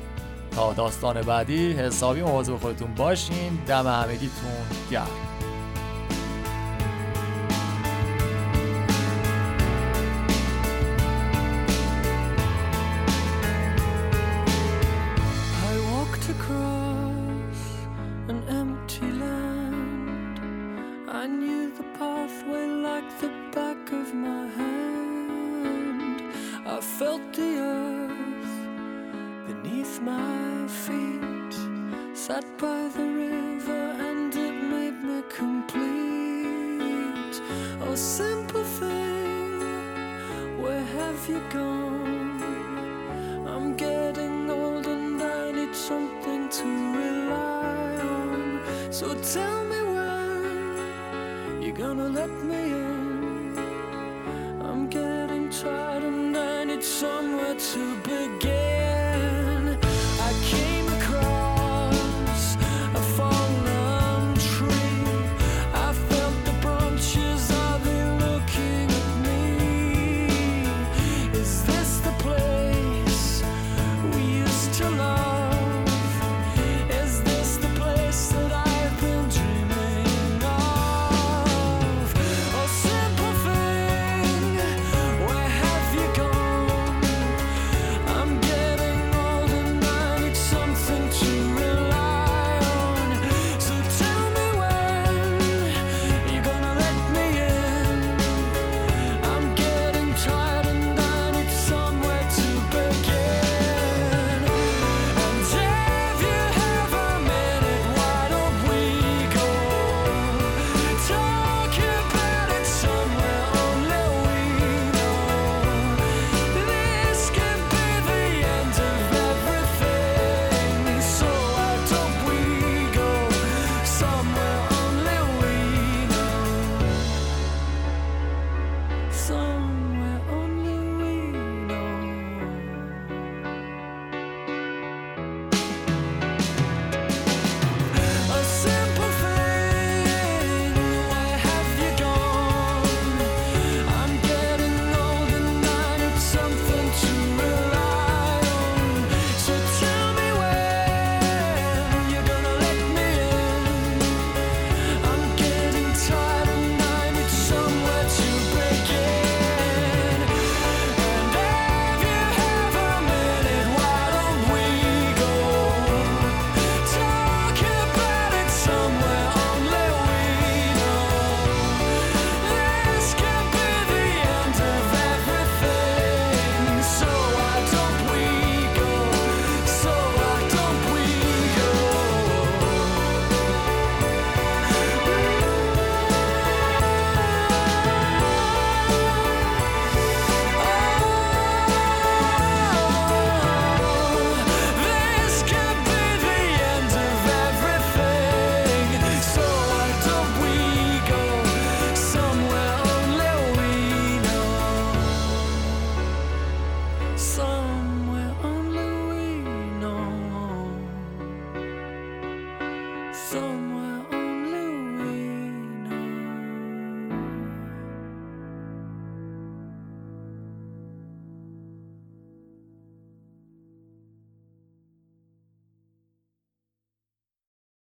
تا داستان بعدی حسابی مواظب خودتون باشین. دم همگیتون گرم. an empty land. I knew the pathway like the back of my hand. I felt the earth beneath my feet, sat by the river and it made me complete. Oh, simple thing, where have you gone? I'm getting old and I need something to rely on. So tell me when you're gonna let me in. I'm getting tired and I need somewhere to begin.